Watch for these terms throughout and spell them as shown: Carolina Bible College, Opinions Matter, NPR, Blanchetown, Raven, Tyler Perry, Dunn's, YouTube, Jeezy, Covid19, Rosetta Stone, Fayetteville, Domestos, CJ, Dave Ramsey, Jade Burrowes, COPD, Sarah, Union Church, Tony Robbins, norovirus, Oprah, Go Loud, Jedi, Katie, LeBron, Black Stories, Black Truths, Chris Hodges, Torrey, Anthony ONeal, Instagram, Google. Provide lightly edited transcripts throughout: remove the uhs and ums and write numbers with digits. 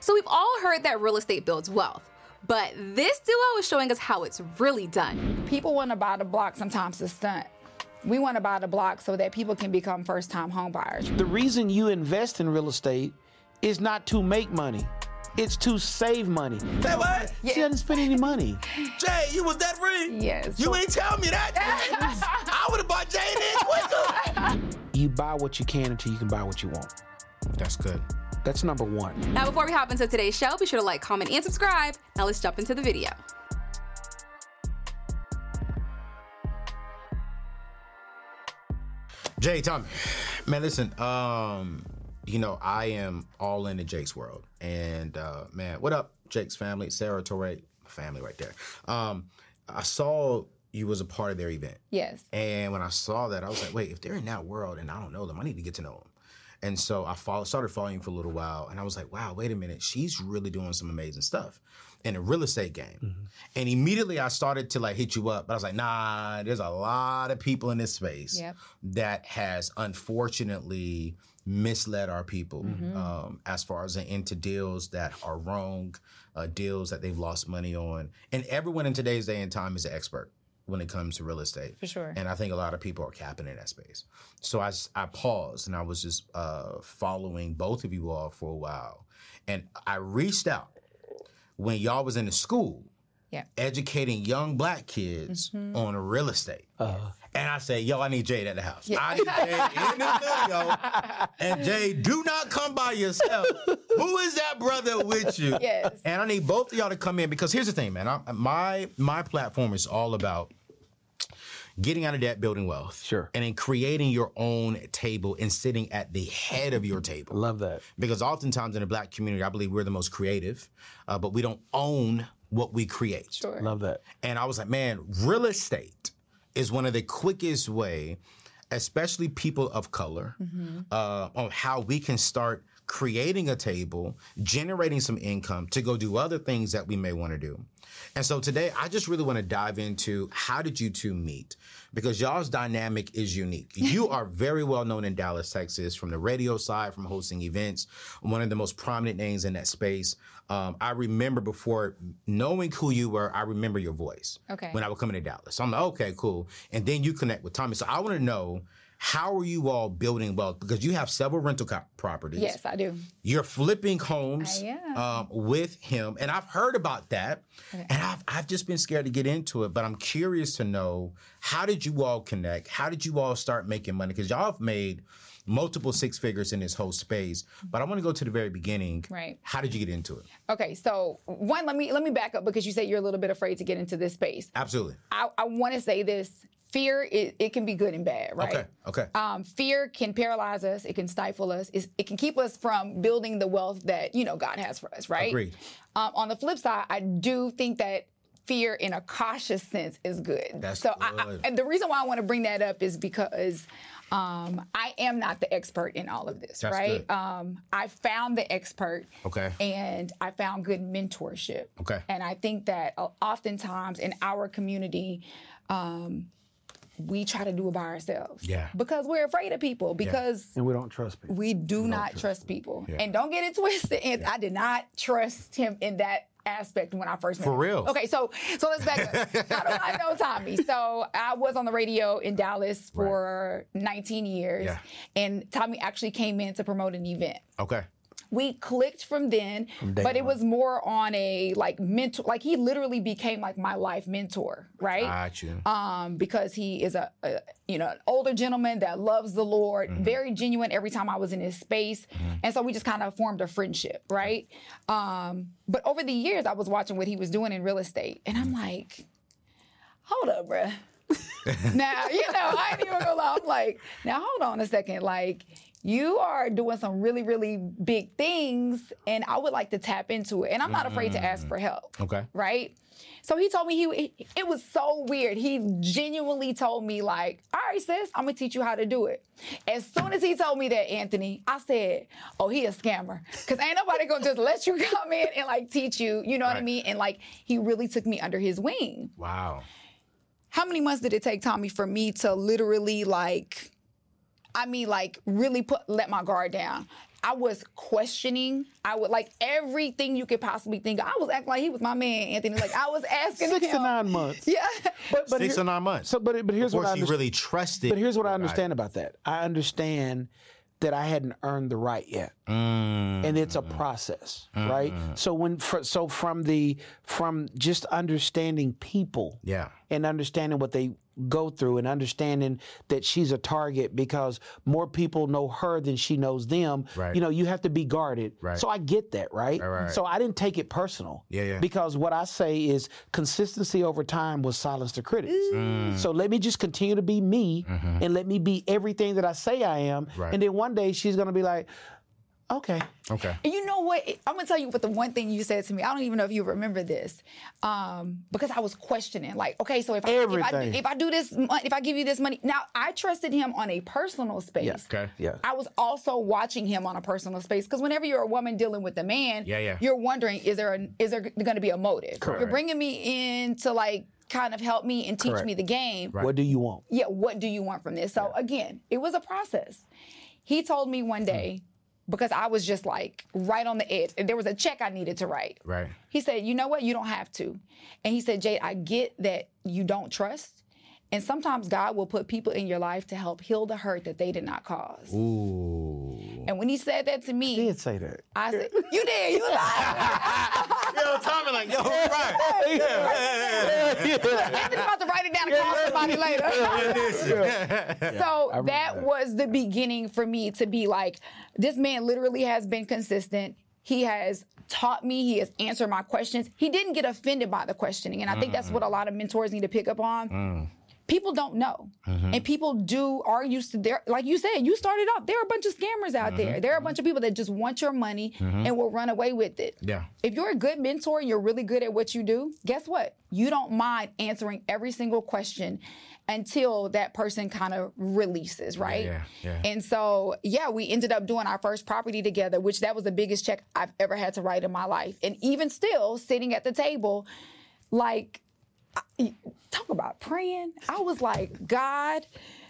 So we've all heard that real estate builds wealth, but this duo is showing us how it's really done. People want to buy the block sometimes to stunt. We want to buy the block so that people can become first-time home buyers. The reason you invest in real estate is not to make money. It's to save money. Say what? Yeah. She doesn't spend any money. Jay, you was that ring? Yes. You ain't tell me that. I would have bought Jay this. You buy what you can until you can buy what you want. That's good. That's number one. Now, before we hop into today's show, be sure to like, comment, and subscribe. Now let's jump into the video. Jay, Tommy, man, listen, you know, I am all into Jake's world. And, man, what up, Jake's family, Sarah, Torrey, my family right there. I saw you was a part of their event. Yes. And when I saw that, I was like, wait, if they're in that world and I don't know them, I need to get to know them. And so I started following for a little while, and I was like, wow, wait a minute, she's really doing some amazing stuff in the real estate game. Mm-hmm. And immediately I started to like hit you up, but I was like, nah, there's a lot of people in this space that has unfortunately misled our people as far as into deals that are wrong, deals that they've lost money on. And everyone in today's day and time is an expert when it comes to real estate. For sure. And I think a lot of people are capping in that space. So I paused and I was just following both of you all for a while. And I reached out when y'all was in the school educating young black kids on real estate. And I said, yo, I need Jade at the house. Yeah. I need Jade in the studio. And Jade, do not come by yourself. Who is that brother with you? Yes. And I need both of y'all to come in because here's the thing, man. My platform is all about getting out of debt, building wealth. Sure. And then creating your own table and sitting at the head of your table. Love that. Because oftentimes in the black community, I believe we're the most creative, but we don't own what we create. Sure. Love that. And I was like, man, real estate is one of the quickest way, especially people of color, on how we can start creating a table, generating some income to go do other things that we may want to do. And so today, I just really want to dive into how did you two meet? Because y'all's dynamic is unique. You are very well known in Dallas, Texas, from the radio side, from hosting events, one of the most prominent names in that space. I remember before knowing who you were, I remember your voice when I would come into Dallas. So I'm like, okay, cool. And then you connect with Tommy. So I want to know, how are you all building wealth? Because you have several rental properties. Yes, I do. You're flipping homes with him. And I've heard about that. Okay. And I've just been scared to get into it. But I'm curious to know, how did you all connect? How did you all start making money? Because y'all have made multiple six figures in this whole space. But I want to go to the very beginning. Right. How did you get into it? Okay, so one, let me back up because you said you're a little bit afraid to get into this space. Absolutely. I want to say this. Fear, it can be good and bad, right? Okay. Fear can paralyze us. It can stifle us. It can keep us from building the wealth that, you know, God has for us, right? Agreed. On the flip side, I do think that fear in a cautious sense is good. That's so good. And the reason why I want to bring that up is because I am not the expert in all of this, that's right? I found the expert, and I found good mentorship. And I think that oftentimes in our community, we try to do it by ourselves. Because we're afraid of people. Because and we don't trust people. We do not trust people. And don't get it twisted. I did not trust him in that aspect when I first met him. For real. Okay, so let's back up. How do I know Tommy? So I was on the radio in Dallas for 19 years. And Tommy actually came in to promote an event. We clicked from then, but it was more on a like mentor. Like he literally became like my life mentor, right? Gotcha. Because he is an older gentleman that loves the Lord, very genuine every time I was in his space, and so we just kind of formed a friendship, right? But over the years, I was watching what he was doing in real estate, and I'm like, hold up, bruh. Now I ain't even gonna lie. I'm like, now hold on a second, like. you are doing some really, really big things, and I would like to tap into it. And I'm not afraid to ask for help. Okay. Right? So he told me, it was so weird. He genuinely told me, like, all right, sis, I'm going to teach you how to do it. As soon as he told me that, Anthony, I said, oh, he a scammer. Because ain't nobody going to just let you come in and, like, teach you. You know what I mean? And, like, he really took me under his wing. Wow. How many months did it take, Tommy, for me to literally, like, I mean, like, really let my guard down? I was questioning. I would, like, everything you could possibly think of. I was acting like he was my man, Anthony. Like, I was asking 6 to 9 months. Yeah. But 6 or 9 months. So, but here's what I understand. Before she really trusted. But here's what I understand about that. I understand that I hadn't earned the right yet, and it's a process, right? So from just understanding people, and understanding what they go through, and understanding that she's a target because more people know her than she knows them. Right. You know, you have to be guarded. Right. So I get that, right? So I didn't take it personal, because what I say is consistency over time will silence the critics. So let me just continue to be me, and let me be everything that I say I am, and then one day she's gonna be like, Okay. And you know what? I'm going to tell you what the one thing you said to me. I don't even know if you remember this. Because I was questioning. Like, okay, so if I do this, if I give you this money. Now, I trusted him on a personal space. Yeah. Okay. Yeah. I was also watching him on a personal space. Because whenever you're a woman dealing with a man, you're wondering, is there going to be a motive? Correct. You're bringing me in to, like, kind of help me and teach me the game. Right. What do you want? Yeah, what do you want from this? So, again, it was a process. He told me one day, because I was just, like, right on the edge. And there was a check I needed to write. Right. He said, you know what? You don't have to. And he said, Jade, I get that you don't trust. And sometimes God will put people in your life to help heal the hurt that they did not cause. Ooh. And when he said that to me. He did say that. I said, you did. You lied. Yo, Tommy, like, yo, right. Anthony's about to write it down and call somebody later. So that was the beginning for me to be like, this man literally has been consistent. He has taught me. He has answered my questions. He didn't get offended by the questioning. And I think that's what a lot of mentors need to pick up on. People don't know. And people are used to their, like you said, you started off, there are a bunch of scammers out there. There are a bunch of people that just want your money and will run away with it. Yeah. If you're a good mentor and you're really good at what you do, guess what? You don't mind answering every single question until that person kind of releases, right? Yeah. And so, we ended up doing our first property together, which that was the biggest check I've ever had to write in my life. And even still, sitting at the table, like, talk about praying. I was like, God,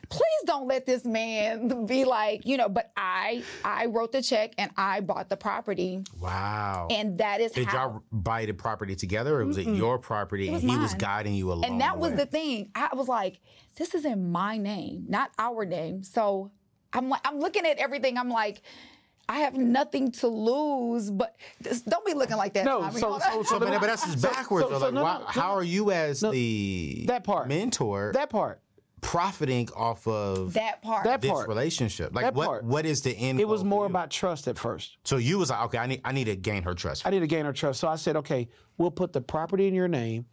please don't let this man be like, you know, but I wrote the check and I bought the property. Wow. And that is how. Did y'all buy the property together or was it your property and he was guiding you along? And that was the thing. I was like, this is in my name, not our name. So I'm like, I'm looking at everything. I'm like, I have nothing to lose, but don't be looking like that. No, but that's just backwards. How are you as the mentor? That part. Profiting off of this relationship. Like, what is the end goal? It was more about trust at first. So you was like, okay, I need to gain her trust. I need to gain her trust. So I said, okay, we'll put the property in your name.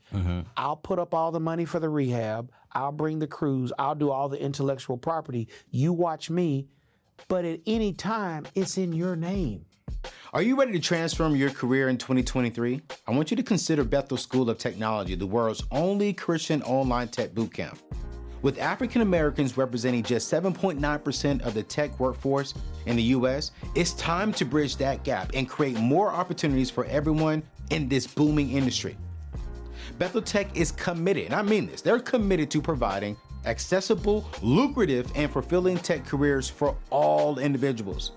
I'll put up all the money for the rehab. I'll bring the crews. I'll do all the intellectual property. You watch me. But at any time, it's in your name. Are you ready to transform your career in 2023? I want you to consider Bethel School of Technology, the world's only Christian online tech bootcamp. With African Americans representing just 7.9% of the tech workforce in the U.S., it's time to bridge that gap and create more opportunities for everyone in this booming industry. Bethel Tech is committed, and I mean this, they're committed to providing accessible, lucrative, and fulfilling tech careers for all individuals.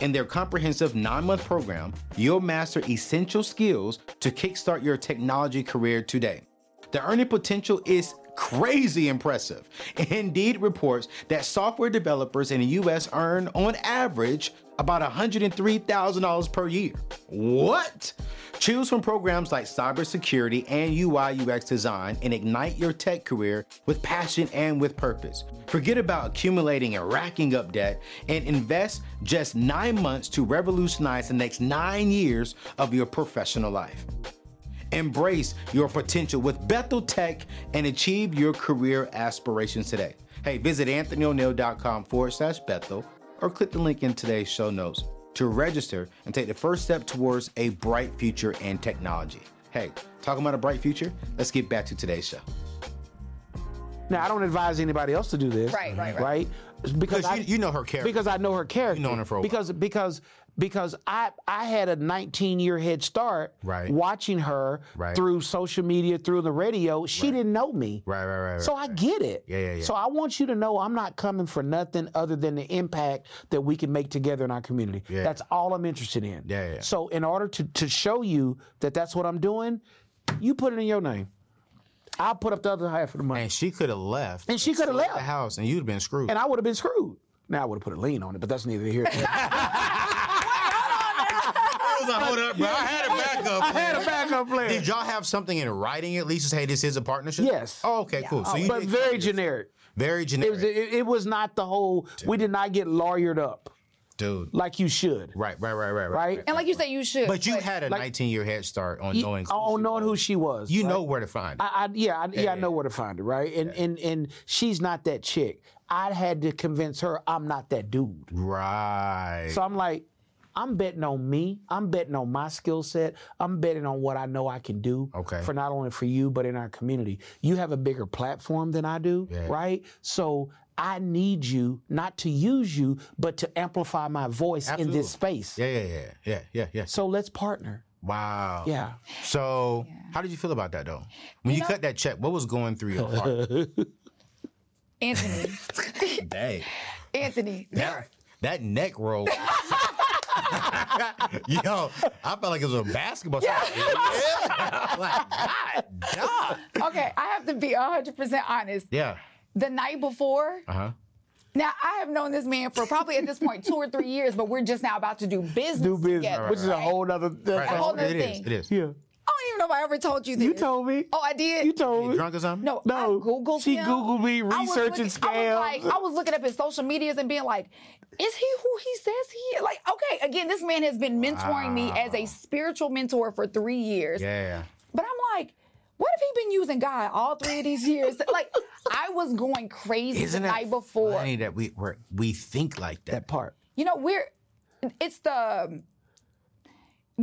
In their comprehensive 9-month program, you'll master essential skills to kickstart your technology career today. The earning potential is crazy impressive. Indeed reports that software developers in the U.S. earn, on average, about $103,000 per year. What? Choose from programs like cybersecurity and UI UX design and ignite your tech career with passion and with purpose. Forget about accumulating and racking up debt and invest just 9 months to revolutionize the next 9 years of your professional life. Embrace your potential with Bethel Tech and achieve your career aspirations today. Hey, visit AnthonyONeal.com/Bethel. or click the link in today's show notes to register and take the first step towards a bright future in technology. Hey, talking about a bright future, let's get back to today's show. Now, I don't advise anybody else to do this. Right? Because you know her character. Because I know her character. You've known her for a while. Because I had a 19-year head start watching her through social media, through the radio. She didn't know me. Right. So I get it. Yeah. So I want you to know I'm not coming for nothing other than the impact that we can make together in our community. Yeah. That's all I'm interested in. Yeah. So in order to show you that that's what I'm doing, you put it in your name. I'll put up the other half of the money. And she could have left. The house, and you'd have been screwed. And I would have been screwed. Now, I would have put a lien on it, but that's neither here nor there. I had a backup plan. Did y'all have something in writing at least to say this is a partnership? Yes. Oh, okay, cool. Yeah. So you but very generic. Very generic. It was not the whole, we did not get lawyered up. Dude. Like you should. Right. And like you say, you should. But you had a 19-year head start on knowing who she was. You know where to find her. I know where to find her, right? And she's not that chick. I had to convince her I'm not that dude. Right. So I'm like, I'm betting on me. I'm betting on my skill set. I'm betting on what I know I can do for not only for you, but in our community. You have a bigger platform than I do, right? So I need you not to use you, but to amplify my voice in this space. Yeah. So let's partner. Wow. Yeah. So how did you feel about that, though? When you cut that check, what was going through your heart? Anthony. Dang. Anthony. That neck roll. Yo, I felt like it was a basketball shot. Yeah. Like, God. Okay, I have to be 100% honest. Yeah. The night before, now I have known this man for probably at this point 2 or 3 years, but we're just now about to do business together, which is a whole other thing. It is. Yeah. I don't even know if I ever told you this. You told me. Oh, I did? You told me. You drunk or something? No, I Googled him. She Googled me, researching scams. I was looking up his social medias and being like, is he who he says he is? Like, okay, again, this man has been mentoring me as a spiritual mentor for 3 years. Yeah. But I'm like, what have he been using God all 3 of these years? Like, I was going crazy the night before. Isn't it funny that we think like that? That part. You know, we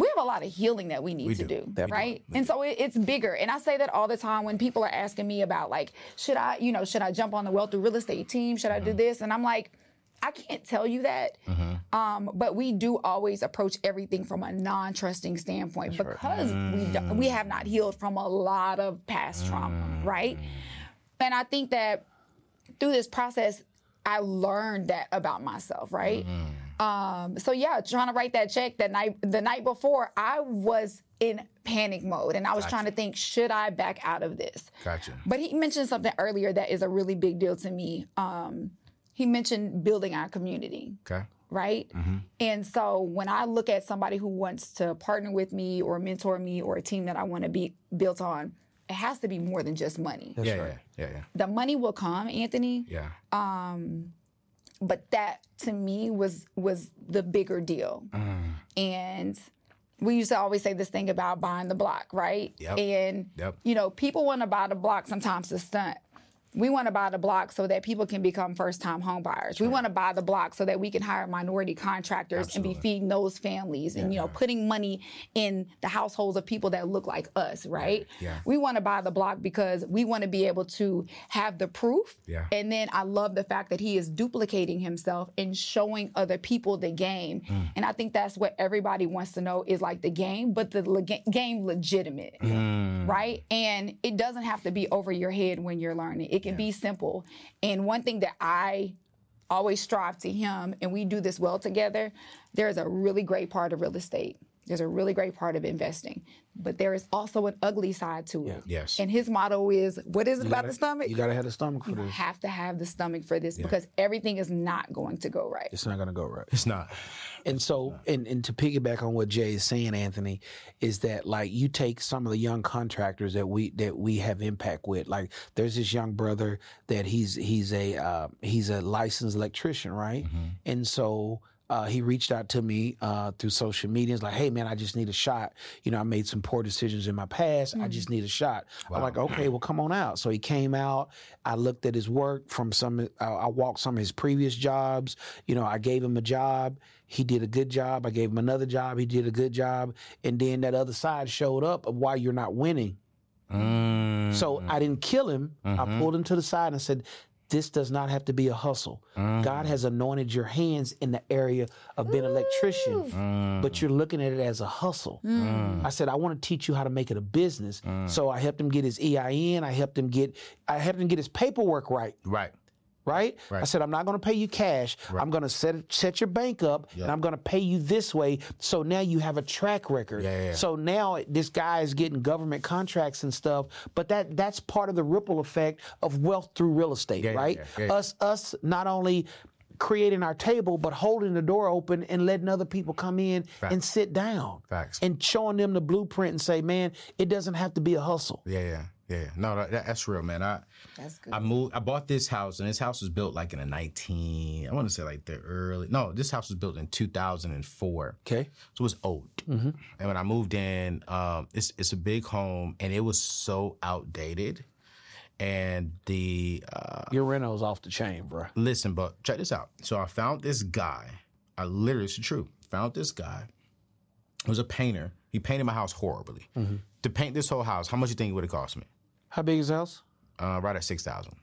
have a lot of healing that we need to do, right? And so it's bigger. And I say that all the time when people are asking me about, like, should I jump on the Wealth Through Real Estate team? Should I do this? And I'm like, I can't tell you that, but we do always approach everything from a non-trusting standpoint because we have not healed from a lot of past trauma, right? And I think that through this process, I learned that about myself, right? Trying to write that check the night before, I was in panic mode, and I was trying to think, should I back out of this? Gotcha. But he mentioned something earlier that is a really big deal to me. He mentioned building our community, right? Mm-hmm. And so when I look at somebody who wants to partner with me or mentor me or a team that I want to be built on, it has to be more than just money. Yeah. The money will come, Anthony. Yeah. But that to me was the bigger deal. And we used to always say this thing about buying the block, right? Yep. And you know, people want to buy the block sometimes to stunt. We want to buy the block so that people can become first-time home buyers. Sure. We want to buy the block so that we can hire minority contractors and be feeding those families and, putting money in the households of people that look like us, right? Yeah. We want to buy the block because we want to be able to have the proof. Yeah. And then I love the fact that he is duplicating himself and showing other people the game. And I think that's what everybody wants to know is like the game, but the game legitimate, right? And it doesn't have to be over your head when you're learning. It can be simple. And one thing that I always strive to him, and we do this well together, there's a really great part of real estate. There's a really great part of investing. But there is also an ugly side to it. Yes. And his motto is, what is it about the stomach? You got to have the stomach for this. You have to have the stomach for this because everything is not going to go right. It's not going to go right. It's not. And so, and to piggyback on what Jay is saying, Anthony, is that, like, you take some of the young contractors that we have impact with. Like, there's this young brother that he's a licensed electrician, right? Mm-hmm. And so He reached out to me through social media. He's like, hey, man, I just need a shot. You know, I made some poor decisions in my past. Mm-hmm. I just need a shot. Wow. I'm like, okay, well, come on out. So he came out. I looked at his work from some, I walked some of his previous jobs. You know, I gave him a job. He did a good job. I gave him another job. He did a good job. And then that other side showed up of why you're not winning. Mm-hmm. So I didn't kill him. Mm-hmm. I pulled him to the side and said, this does not have to be a hustle. Mm. God has anointed your hands in the area of being an electrician, but you're looking at it as a hustle. Mm. I said, I want to teach you how to make it a business. Mm. So I helped him get his EIN. I helped him get his paperwork right. Right? I said, I'm not going to pay you cash. Right. I'm going to set your bank up, and I'm going to pay you this way. So now you have a track record. Yeah. So now this guy is getting government contracts and stuff, but that's part of the ripple effect of wealth through real estate, right? Yeah. Us not only creating our table, but holding the door open and letting other people come in and sit down. Facts. And showing them the blueprint and say, man, it doesn't have to be a hustle. Yeah. No, that's real, man. That's good. I bought this house, and this house was built like in the this house was built in 2004. Okay. So it was old. Mm-hmm. And when I moved in, it's a big home, and it was so outdated. And your rental's off the chain, bro. Listen, but check this out. So I found this guy. Found this guy. He was a painter. He painted my house horribly. Mm-hmm. To paint this whole house, how much you think it would have cost me? How big is the house? Right at $6,000.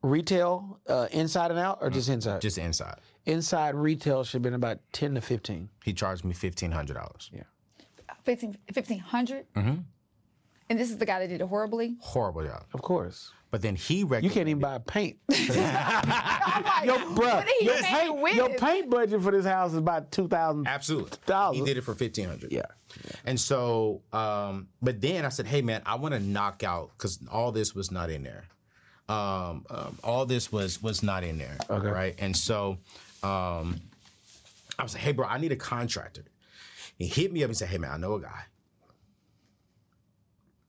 Retail, inside and out, or just inside? Just inside. Inside retail should have been about 10 to 15. He charged me $1,500. Yeah. $1,500? Mm-hmm. And this is the guy that did it horribly? Horrible, yeah. Of course. But then he recommended... You can't even buy paint. Your paint budget for this house is about $2,000. Absolutely. He did it for $1,500. Yeah. And so, but then I said, hey, man, I want to knock out, because all this was not in there. All this was not in there, okay. Right? And so I was like, hey, bro, I need a contractor. He hit me up and said, hey, man, I know a guy.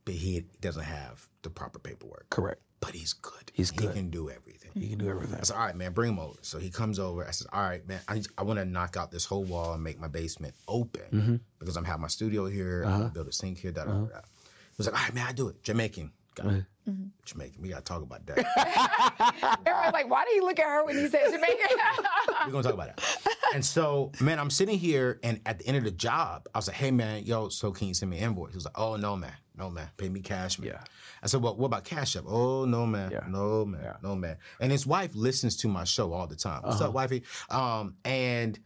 But he doesn't have the proper paperwork. Correct. But he's good. He can do everything. I said, all right, man, bring him over. So he comes over. I said, all right, man, I want to knock out this whole wall and make my basement open because I'm having my studio here. Uh-huh. I'm going to build a sink here. He was like, all right, man, I do it. Jamaican. Got it. Mm-hmm. Jamaican. We got to talk about that. Everyone's like, why did he look at her when he said Jamaican? We're going to talk about that. And so, man, I'm sitting here, and at the end of the job, I was like, hey, man, yo, so can you send me an invoice? He was like, oh, no, man. No, man. Pay me cash, man. Yeah. I said, well, what about Cash App? Oh, no, man. Yeah. No, man. Yeah. No, man. And his wife listens to my show all the time. What's up, wifey? And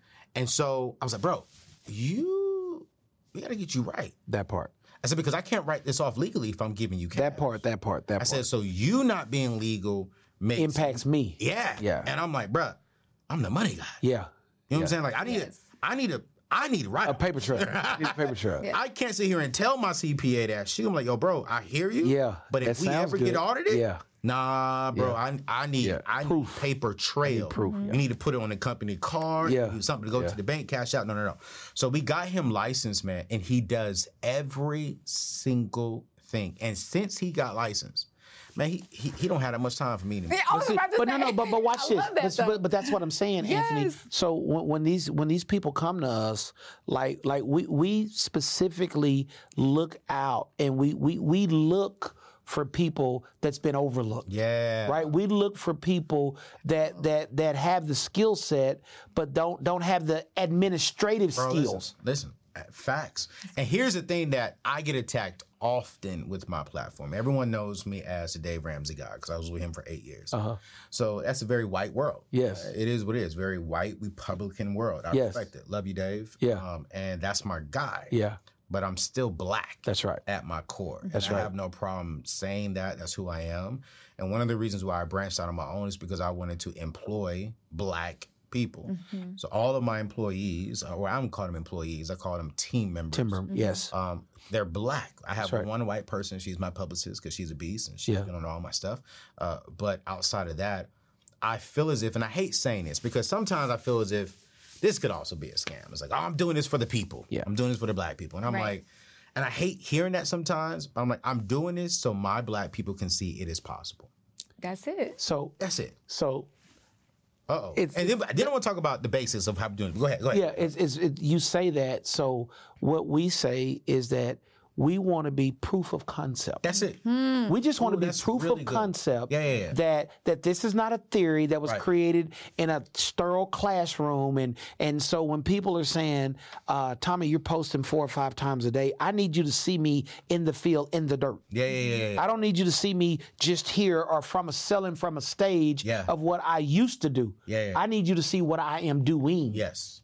so I was like, bro, we got to get you right. That part. I said, because I can't write this off legally if I'm giving you cash. That part. I said, so you not being legal impacts me. Yeah. Yeah. And I'm like, bro, I'm the money guy. Yeah. You know what I'm saying? Like, I need a paper trail. Yeah. I can't sit here and tell my CPA that shit. I'm like, yo, bro, I hear you. Yeah. But if we ever get audited, nah, bro, I need proof. Paper trail. I need proof. You need to put it on the company card. Yeah. You need something to go to the bank, cash out. No. So we got him licensed, man, and he does every single thing. And since he got licensed, man, he don't have that much time for me anymore. But watch this. But that's what I'm saying, Anthony. So when these people come to us, like we specifically look out, and we look for people that's been overlooked. Yeah. Right? We look for people that have the skill set but don't have the administrative skills. Listen, facts. And here's the thing that I get attacked often with my platform. Everyone knows me as the Dave Ramsey guy because I was with him for 8 years. Uh-huh. So that's a very white world. Yes. It is what it is. Very white Republican world. I respect it. Love you, Dave. Yeah. And that's my guy. Yeah. But I'm still black. That's right. At my core. That's right. I have no problem saying that. That's who I am. And one of the reasons why I branched out on my own is because I wanted to employ black people. Mm-hmm. So all of my employees, or I don't call them employees, I call them team members. They're black. I have one white person. She's my publicist because she's a beast and she's been on all my stuff. But outside of that, I feel as if, and I hate saying this because sometimes I feel as if this could also be a scam. It's like, oh, I'm doing this for the people. Yeah. I'm doing this for the black people. And I'm like, and I hate hearing that sometimes, but I'm like, I'm doing this so my black people can see it is possible. That's it. So Uh-oh. And then I want to talk about the basis of how we're doing it. Go ahead. Yeah, you say that. So what we say is that we want to be proof of concept. That's it. Mm. We just want to be proof really of concept. Yeah. That this is not a theory that was created in a sterile classroom. And so when people are saying, Tommy, you're posting 4 or 5 times a day, I need you to see me in the field, in the dirt. Yeah. I don't need you to see me just here or selling from a stage of what I used to do. Yeah. I need you to see what I am doing. Yes.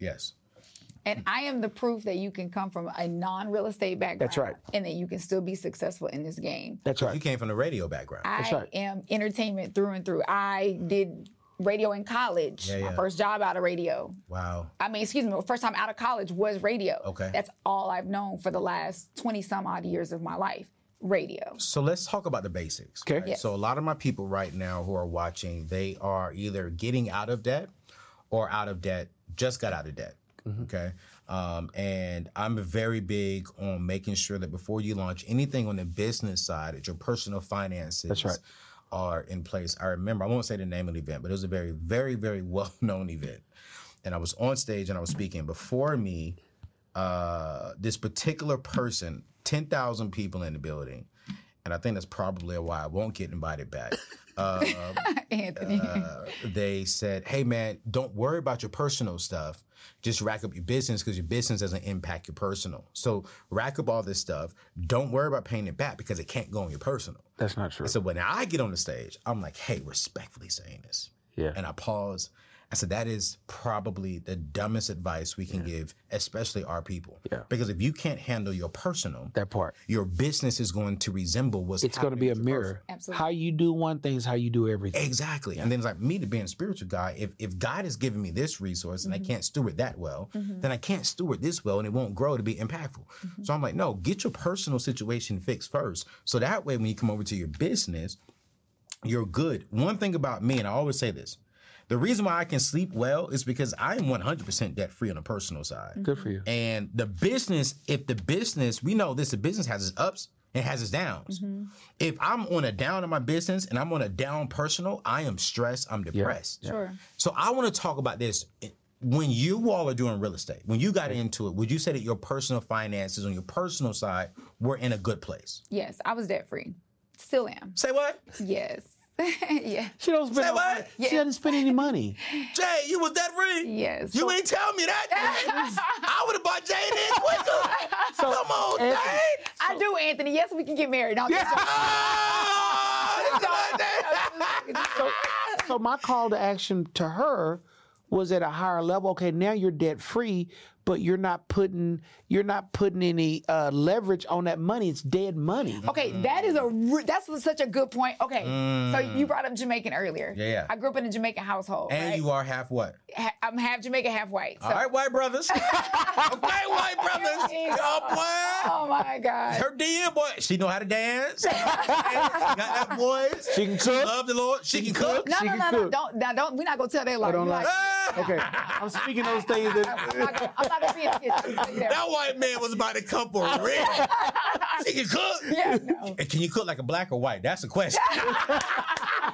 And I am the proof that you can come from a non-real estate background. That's right. And that you can still be successful in this game. That's right. You came from a radio background. I am entertainment through and through. I did radio in college. Yeah. My first job out of radio. Wow. My first time out of college was radio. Okay. That's all I've known for the last 20-some-odd years of my life, radio. So let's talk about the basics. Okay. Right? Yes. So a lot of my people right now who are watching, they are either getting out of debt or out of debt, just got out of debt. Mm-hmm. Okay. And I'm very big on making sure that before you launch anything on the business side, that your personal finances are in place. I remember, I won't say the name of the event, but it was a very, very, very well-known event. And I was on stage and I was speaking. Before me, this particular person, 10,000 people in the building, and I think that's probably why I won't get invited back. Anthony. They said, hey, man, don't worry about your personal stuff. Just rack up your business because your business doesn't impact your personal. So rack up all this stuff. Don't worry about paying it back because it can't go on your personal. That's not true. So when I get on the stage, I'm like, hey, respectfully saying this. Yeah. And I pause. I said, that is probably the dumbest advice we can give, especially our people. Yeah. Because if you can't handle your personal, that part, your business is going to resemble what's happening. It's going to be a mirror. Absolutely. How you do one thing is how you do everything. Exactly. Yeah. And then it's like me to being a spiritual guy. If God has given me this resource and I can't steward that well, then I can't steward this well and it won't grow to be impactful. Mm-hmm. So I'm like, no, get your personal situation fixed first. So that way, when you come over to your business, you're good. One thing about me, and I always say this, the reason why I can sleep well is because I am 100% debt-free on the personal side. Good for you. And the business, we know this, the business has its ups and it has its downs. Mm-hmm. If I'm on a down in my business and I'm on a down personal, I am stressed, I'm depressed. Yeah. Sure. So I want to talk about this. When you all are doing real estate, when you got into it, would you say that your personal finances on your personal side were in a good place? Yes, I was debt-free. Still am. Say what? Yes. Yeah. She doesn't spend any money. Jay, you was that free? Yes. You ain't tell me that. I would have bought Jay this week. So, come on, Jay. I do, Anthony. Yes, we can get married. So my call to action to her was at a higher level. Okay, now you're debt free, but you're not putting any leverage on that money. It's dead money. Okay, that's such a good point. Okay, so you brought up Jamaican earlier. Yeah. I grew up in a Jamaican household. And you are half what? I'm half Jamaican, half white. So. All right, white brothers. Okay, white brothers. Oh my God. Her DM boy, she know how to dance. She got that voice. She can cook. She love the Lord. She can cook. No. Don't. We're not gonna tell that lie. Okay, I'm speaking those things that. I'm not going to be in the kitchen. That white man was about to come for a rib. She can cook. Yeah, no. Can you cook like a black or white? That's a question. I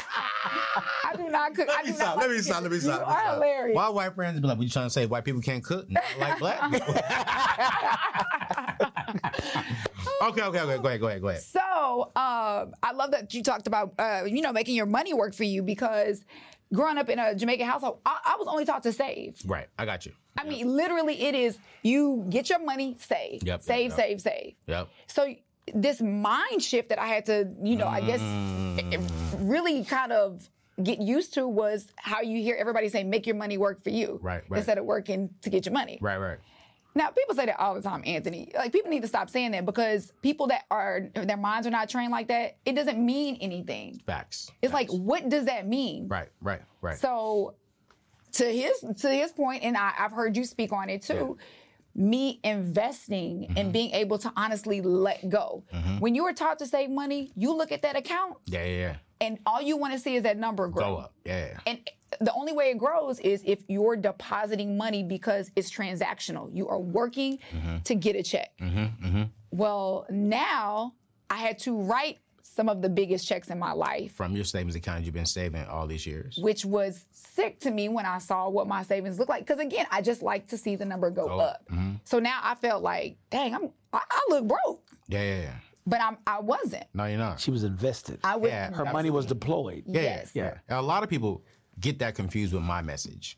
do not cook. Let me stop. You are hilarious. Why white friends be like, what you trying to say? White people can't cook? Not like black people. Okay. Go ahead. So I love that you talked about, making your money work for you because growing up in a Jamaican household, I was only taught to save. Right. I got you. I mean, literally, it is you get your money, save. Save. Yep. So this mind shift that I had to, really kind of get used to was how you hear everybody say, make your money work for you. Right. Instead of working to get your money. Right. Now, people say that all the time, Anthony. Like, people need to stop saying that because people that their minds are not trained like that, it doesn't mean anything. Facts. It's like, what does that mean? Right. So to his point, and I've heard you speak on it too, me investing and being able to honestly let go. Mm-hmm. When you were taught to save money, you look at that account. Yeah. And all you want to see is that number grow. Go up, yeah. And the only way it grows is if you're depositing money because it's transactional. You are working to get a check. Well, now I had to write some of the biggest checks in my life. From your savings account you've been saving all these years. Which was sick to me when I saw what my savings looked like. Because again, I just like to see the number go up. Mm-hmm. So now I felt like, dang, I look broke. Yeah. But I wasn't. No, you're not. She was invested. I was. Yeah, her money was deployed. Yeah. A lot of people get that confused with my message.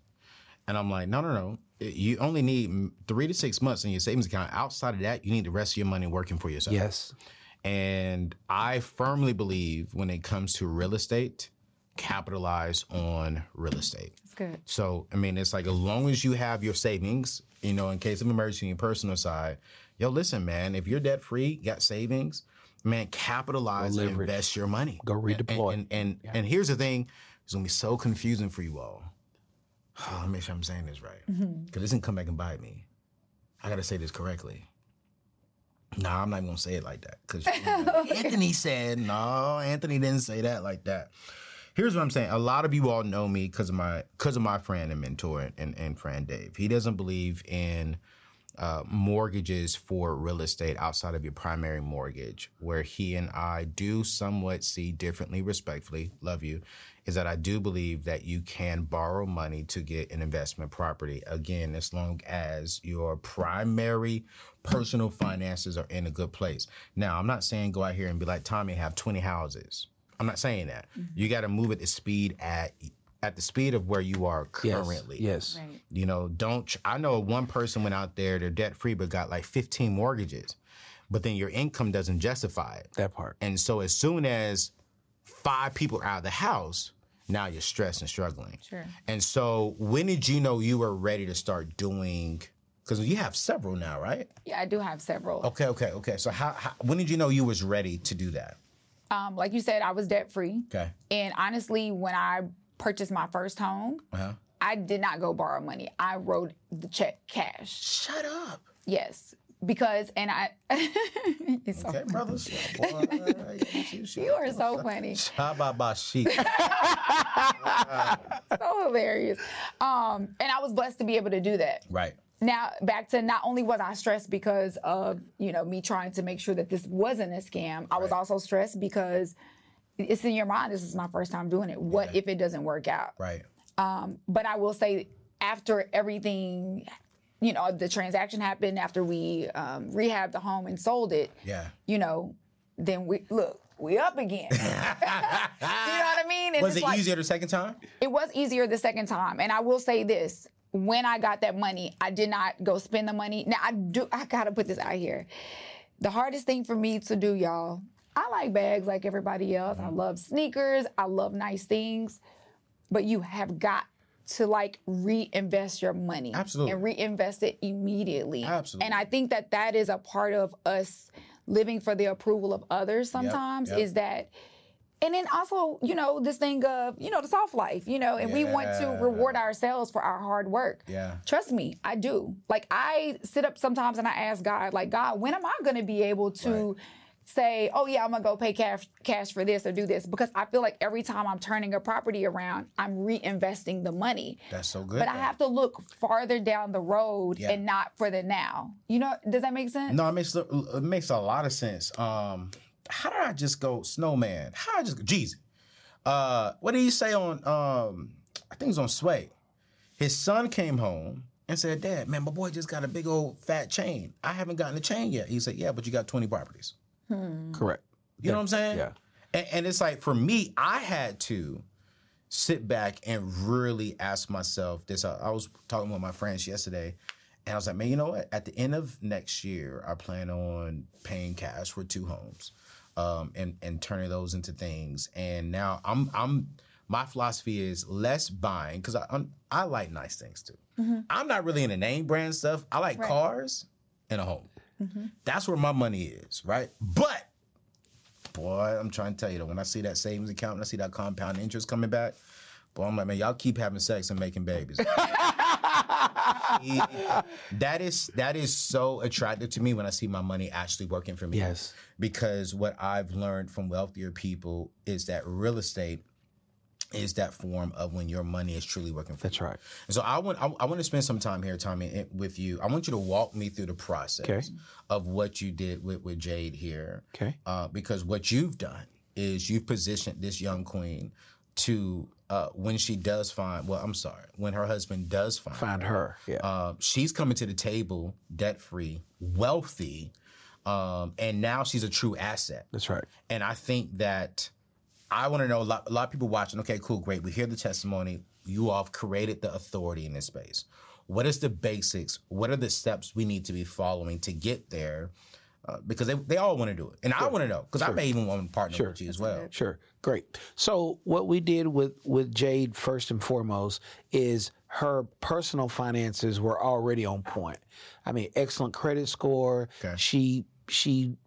And I'm like, no. You only need 3 to 6 months in your savings account. Outside of that, you need the rest of your money working for yourself. Yes. And I firmly believe when it comes to real estate, capitalize on real estate. That's good. So, I mean, it's like as long as you have your savings, you know, in case of emergency on your personal side, yo, listen, man, if you're debt-free, got savings, man, capitalize and invest your money. Go redeploy. And here's the thing. It's going to be so confusing for you all. Oh, let me make sure I'm saying this right. Because it doesn't come back and bite me. I got to say this correctly. Nah, I'm not even going to say it like that. Because Anthony said, no, Anthony didn't say that like that. Here's what I'm saying. A lot of you all know me because of my friend and mentor and friend Dave. He doesn't believe in mortgages for real estate outside of your primary mortgage, where he and I do somewhat see differently, respectfully, love you, is that I do believe that you can borrow money to get an investment property. Again, as long as your primary personal finances are in a good place. Now, I'm not saying go out here and be like, Tommy, have 20 houses. I'm not saying that. Mm-hmm. You got to move at the speed of where you are currently. Yes. Right. You know, I know one person went out there, they're debt free, but got like 15 mortgages, but then your income doesn't justify it. That part. And so as soon as 5 people are out of the house, now you're stressed and struggling. Sure. And so when did you know you were ready to start doing, because you have several now, right? Yeah, I do have several. Okay. So when did you know you was ready to do that? Like you said, I was debt free. Okay. And honestly, when I purchased my first home, I did not go borrow money. I wrote the check cash. Shut up. Yes, because, and I... It's okay, so brothers. You are so funny. So hilarious. And I was blessed to be able to do that. Right. Now, back to not only was I stressed because of, you know, me trying to make sure that this wasn't a scam, I was also stressed because... It's in your mind, this is my first time doing it. What if it doesn't work out? Right. But I will say, after everything, you know, the transaction happened, after we rehabbed the home and sold it, you know, then we up again. Do you know what I mean? And was it easier the second time? It was easier the second time. And I will say this. When I got that money, I did not go spend the money. Now, I got to put this out here. The hardest thing for me to do, y'all, I like bags like everybody else. I love sneakers. I love nice things. But you have got to, like, reinvest your money. Absolutely. And reinvest it immediately. Absolutely. And I think that that is a part of us living for the approval of others sometimes is that... And then also, you know, this thing of, you know, the soft life, you know, and we want to reward ourselves for our hard work. Yeah. Trust me, I do. Like, I sit up sometimes and I ask God, like, God, when am I going to be able to... say, oh, yeah, I'm going to go pay cash for this or do this, because I feel like every time I'm turning a property around, I'm reinvesting the money. That's so good. But I have to look farther down the road and not for the now. You know, does that make sense? No, it makes a lot of sense. How did I just go Snowman? How did I just go? Jeezy. What did he say on, I think it was on Sway. His son came home and said, Dad, man, my boy just got a big old fat chain. I haven't gotten a chain yet. He said, yeah, but you got 20 properties. Correct. You know what I'm saying? Yeah. And it's like, for me, I had to sit back and really ask myself this. I was talking with my friends yesterday, and I was like, man, you know what? At the end of next year, I plan on paying cash for 2 homes and turning those into things. And now my philosophy is less buying, because I like nice things too. Mm-hmm. I'm not really into name brand stuff. I like cars and a home. Mm-hmm. That's where my money is, right? But, boy, I'm trying to tell you, though, when I see that savings account, and I see that compound interest coming back, boy, I'm like, man, y'all keep having sex and making babies. That is so attractive to me when I see my money actually working for me. Yes. Because what I've learned from wealthier people is that real estate is that form of when your money is truly working for you. That's right. And so I want to spend some time here, Tommy, with you. I want you to walk me through the process of what you did with Jade here. Okay. Because what you've done is you've positioned this young queen to, when she does find, well, I'm sorry, when her husband does find her, yeah. She's coming to the table debt-free, wealthy, and now she's a true asset. That's right. And I think that I want to know, a lot of people watching, okay, cool, great, we hear the testimony. You all have created the authority in this space. What is the basics? What are the steps we need to be following to get there? Because they all want to do it. And sure. I want to know, because sure. I may even want to partner sure. with you as well. Sure, great. So what we did with Jade, first and foremost, is her personal finances were already on point. I mean, excellent credit score. Okay.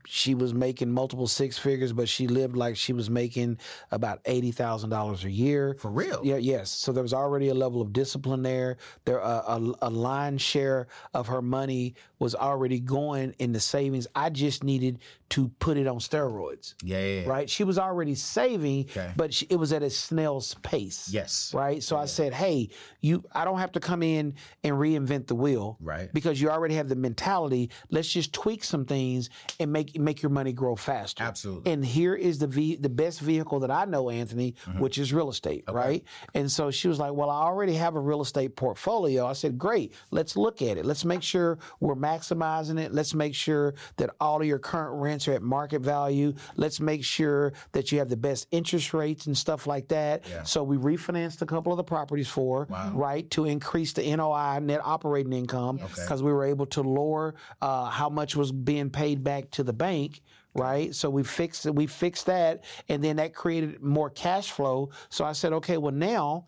She was making multiple six figures, but she lived like she was making about $80,000 a year. For real? Yeah. Yes. So there was already a level of discipline there. There a lion's share of her money was already going in the savings. I just needed to put it on steroids. Yeah. Right. She was already saving, okay. but it was at a snail's pace. Yes. Right. So yeah. I said, hey, I don't have to come in and reinvent the wheel. Right. Because you already have the mentality. Let's just tweak some things and make your money grow faster. Absolutely. And here is the best vehicle that I know, Anthony, mm-hmm. which is real estate, okay. right? And so she was like, well, I already have a real estate portfolio. I said, great, let's look at it. Let's make sure we're maximizing it. Let's make sure that all of your current rents are at market value. Let's make sure that you have the best interest rates and stuff like that. Yeah. So we refinanced a couple of the properties for, wow. right, to increase the NOI, net operating income, because okay. we were able to lower how much was being paid back to the bank, right? So we fixed that, and then that created more cash flow. So I said, okay, well now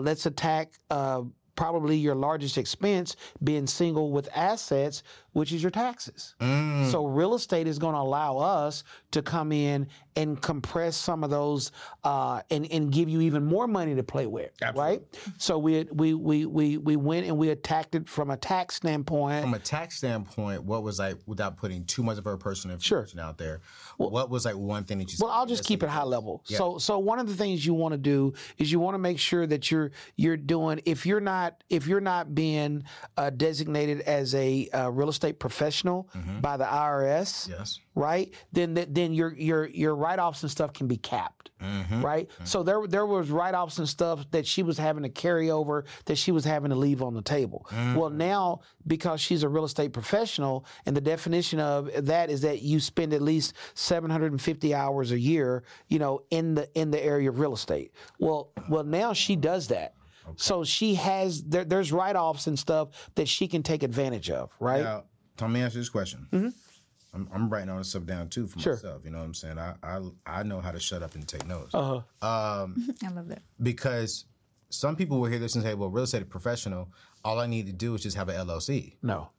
let's attack probably your largest expense, being single with assets, which is your taxes. Mm. So real estate is going to allow us to come in and compress some of those and give you even more money to play with, absolutely. Right? So we went and we attacked it from a tax standpoint. From a tax standpoint, what was like, without putting too much of our personal information sure. out there, well, what was like one thing that you said? Well, I'll just keep it high level. Yeah. So one of the things you want to do is you want to make sure that you're doing, if you're not being designated as a real estate professional mm-hmm. by the IRS, yes. right? Then your write-offs and stuff can be capped, mm-hmm. right? Mm-hmm. So there was write-offs and stuff that she was having to carry over, that she was having to leave on the table. Mm. Well, now, because she's a real estate professional, and the definition of that is that you spend at least 750 hours a year, you know, in the area of real estate. Well, now she does that. Okay. So she has, there's write-offs and stuff that she can take advantage of, right? Now, let me ask you this question. Mm-hmm. I'm writing all this stuff down, too, for sure. myself. You know what I'm saying? I know how to shut up and take notes. Uh-huh. I love that. Because some people will hear this and say, well, real estate professional, all I need to do is just have an LLC. No.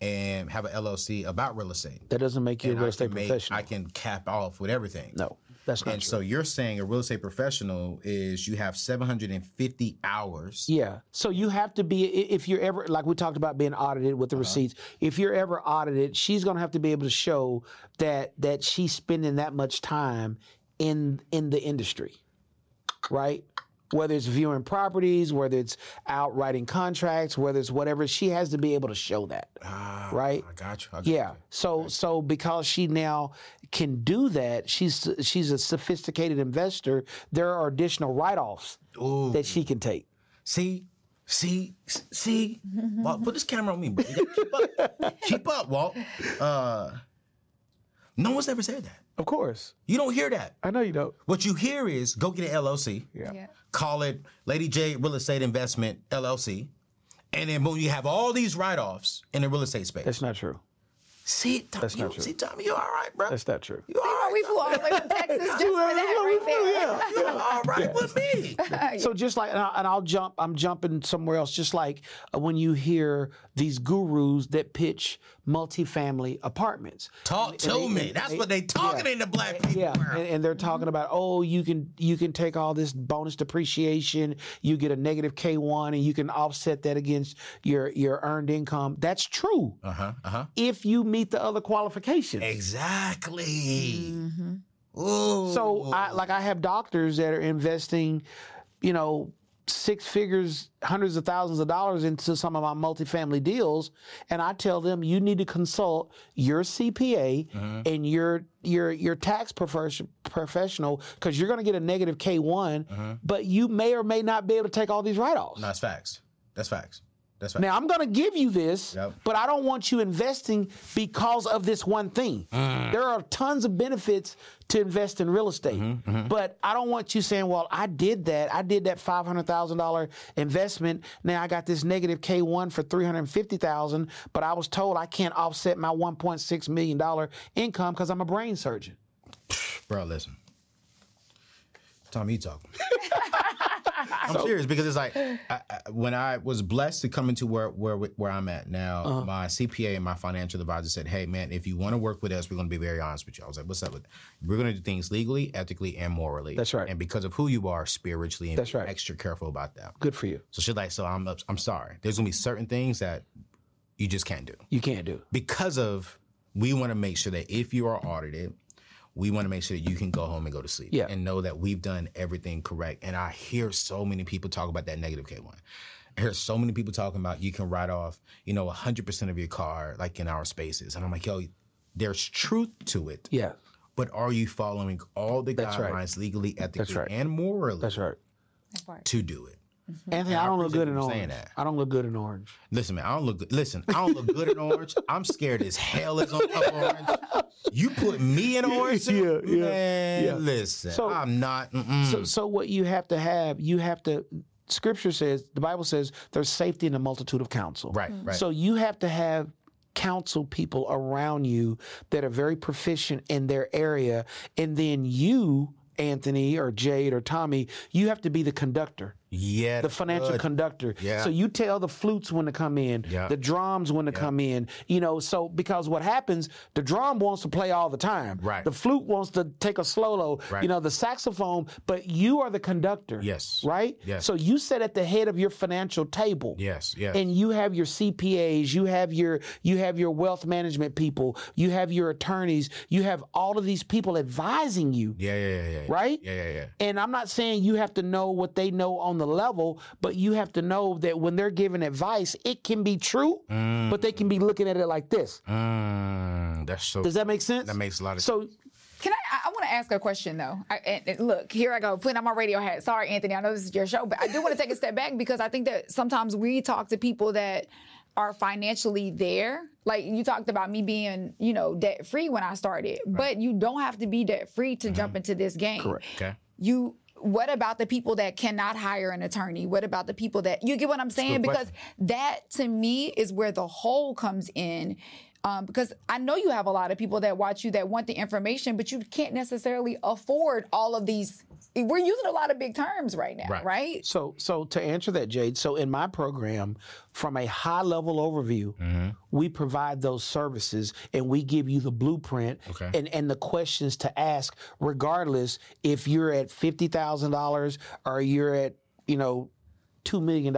And have an LLC about real estate. That doesn't make you a real estate professional. I can cap off with everything. No. That's not true. And so you're saying a real estate professional is you have 750 hours. Yeah. So you have to be, if you're ever, like we talked about being audited with the uh-huh. receipts, if you're ever audited, she's going to have to be able to show that she's spending that much time in the industry, right? Whether it's viewing properties, whether it's out writing contracts, whether it's whatever, she has to be able to show that, right? I got you. Yeah. So because she now can do that, she's a sophisticated investor. There are additional write-offs Ooh. That she can take. See, Walt, put this camera on me, bro. You gotta keep up, Walt. No one's ever said that. Of course. You don't hear that. I know you don't. What you hear is, go get an LLC. Yeah. Call it Lady J Real Estate Investment LLC. And then boom, you have all these write-offs in the real estate space. That's not true. See, Tommy, you all right, bro? That's not true. You all right? We flew all the way from Texas just for that right there. You all right with me? So just like, I'm jumping somewhere else. Just like when you hear these gurus that pitch multifamily apartments. That's what they talking in the black people. Yeah, and they're talking about, oh, you can take all this bonus depreciation, you get a negative K1, and you can offset that against your earned income. That's true. If you meet the other qualifications. Exactly. Mm-hmm. So I have doctors that are investing, you know, six figures, hundreds of thousands of dollars into some of my multifamily deals, and I tell them you need to consult your CPA and your tax professional because you're going to get a negative K-1, but you may or may not be able to take all these write-offs. No, that's facts. That's facts. That's right. Now, I'm going to give you this, but I don't want you investing because of this one thing. There are tons of benefits to invest in real estate, but I don't want you saying, well, I did that. I did that $500,000 investment. Now I got this negative K-1 for $350,000, but I was told I can't offset my $1.6 million income because I'm a brain surgeon. Bro, listen. Tommy, you talk. I'm serious because it's like when I was blessed to come into where I'm at now, my CPA and my financial advisor said, hey, man, if you want to work with us, we're going to be very honest with you. I was like, what's up with that? We're going to do things legally, ethically, and morally. That's right. And because of who you are spiritually, and be extra careful about that. Good for you. So she's like, so I'm sorry. There's going to be certain things that you just can't do. You can't do. Because of we want to make sure that if you are audited, we want to make sure that you can go home and go to sleep and know that we've done everything correct. And I hear so many people talk about that negative K-1. I hear so many people talking about you can write off, 100% of your car, like in our spaces. And I'm like, yo, there's truth to it. Yeah. But are you following all the guidelines legally, ethically, and morally to do it? Anthony, I don't look good in orange. I don't look good in orange. Listen, man, I don't look good in orange. I'm scared as hell as on orange. You put me in orange, listen, so, I'm not. So what you have to have, Scripture says, the Bible says, there's safety in the multitude of counsel. Right. So you have to have counsel people around you that are very proficient in their area, and then you, Anthony or Jade or Tommy, you have to be the conductor. Yeah, the financial conductor. Yeah. So you tell the flutes when to come in, the drums when to come in, so because what happens, the drum wants to play all the time. Right. The flute wants to take a solo, the saxophone, but you are the conductor. Yes. Right? Yes. So you sit at the head of your financial table. Yes, yes. And you have your CPAs, you have your wealth management people, you have your attorneys, you have all of these people advising you. Yeah. Right? Yeah. And I'm not saying you have to know what they know on the level, but you have to know that when they're giving advice, it can be true, but they can be looking at it like this. Does that make sense? That makes a lot of sense. Can I want to ask a question, though. Look, here I go, putting on my radio hat. Sorry, Anthony, I know this is your show, but I do want to take a step back because I think that sometimes we talk to people that are financially there. Like you talked about me being, debt-free when I started, but you don't have to be debt-free to jump into this game. Correct. Okay. What about the people that cannot hire an attorney? What about the people that, you get what I'm saying? Because that, to me, is where the hole comes in. Because I know you have a lot of people that watch you that want the information, but you can't necessarily afford all of these. We're using a lot of big terms right now, right? So to answer that, Jade, so in my program, from a high-level overview, we provide those services and we give you the blueprint and the questions to ask, regardless if you're at $50,000 or you're at, $2 million.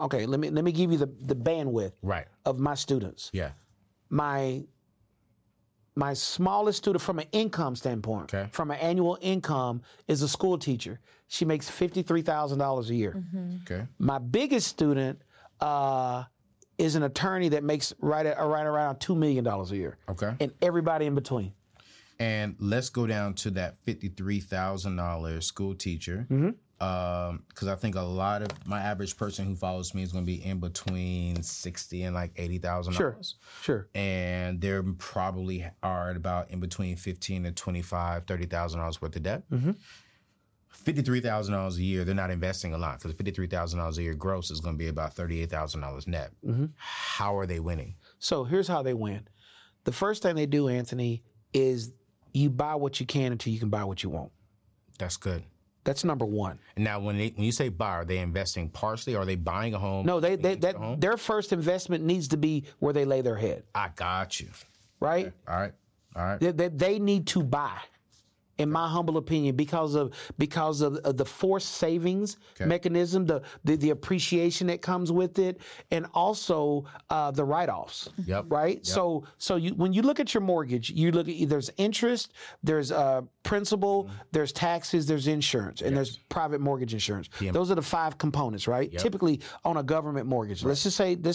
Okay, let me give you the bandwidth of my students. Yeah. My smallest student from an income standpoint, from an annual income, is a school teacher. She makes $53,000 a year. Okay. My biggest student is an attorney that makes right around $2 million a year. Okay. And everybody in between. And let's go down to that $53,000 school teacher. Because I think a lot of my average person who follows me is going to be in between $60,000 and like $80,000. Sure. And they probably are at about in between $15,000 to $25,000, $30,000 worth of debt. $53,000 a year, they're not investing a lot because $53,000 a year gross is going to be about $38,000 net. How are they winning? So here's how they win. The first thing they do, Anthony, is you buy what you can until you can buy what you want. That's good. That's number one. Now, when you say buy, are they investing partially? Are they buying a home? No, their first investment needs to be where they lay their head. I got you. Right? Okay. All right. They need to buy. in my humble opinion, because of the forced savings mechanism, the appreciation that comes with it, and also the write-offs. Yep. Right. Yep. So you, when you look at your mortgage, you look at there's interest, there's principal, mm-hmm. there's taxes, there's insurance, and there's private mortgage insurance. PM. Those are the five components, right? Yep. Typically on a government mortgage. Right. Let's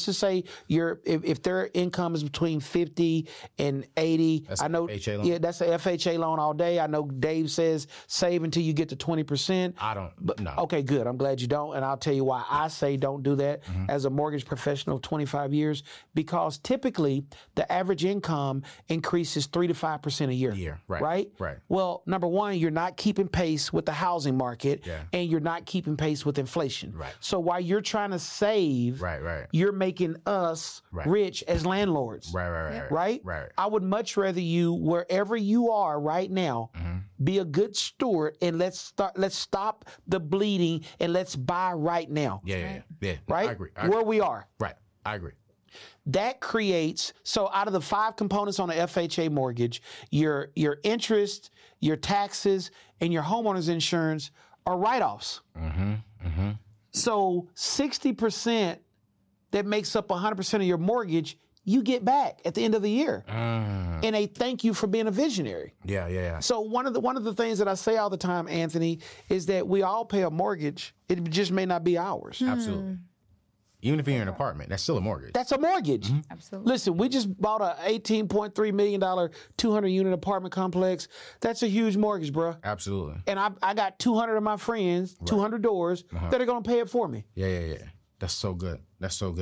just say if their income is between 50 and 80, that's FHA loan. Yeah, that's an FHA loan all day. I know Dave says save until you get to 20%. I don't. No. Okay, good. I'm glad you don't. And I'll tell you why I say don't do that as a mortgage professional of 25 years, because typically the average income increases 3 to 5% a year. Right? Well, number one, you're not keeping pace with the housing market and you're not keeping pace with inflation. Right. So while you're trying to save, you're making us rich as landlords. Right? I would much rather you, wherever you are right now, be a good steward, and let's stop the bleeding, and let's buy right now. Right? I agree. Where we are. Right. I agree. That creates, so out of the five components on an FHA mortgage, your interest, your taxes, and your homeowner's insurance are write-offs. So 60% that makes up 100% of your mortgage, you get back at the end of the year. And they thank you for being a visionary. So one of the things that I say all the time, Anthony, is that we all pay a mortgage. It just may not be ours. Absolutely. Even if you're in an apartment, that's still a mortgage. That's a mortgage. Absolutely. Listen, we just bought a $18.3 million, 200-unit apartment complex. That's a huge mortgage, bro. Absolutely. And I got 200 of my friends, 200 doors, that are going to pay it for me. That's so good. So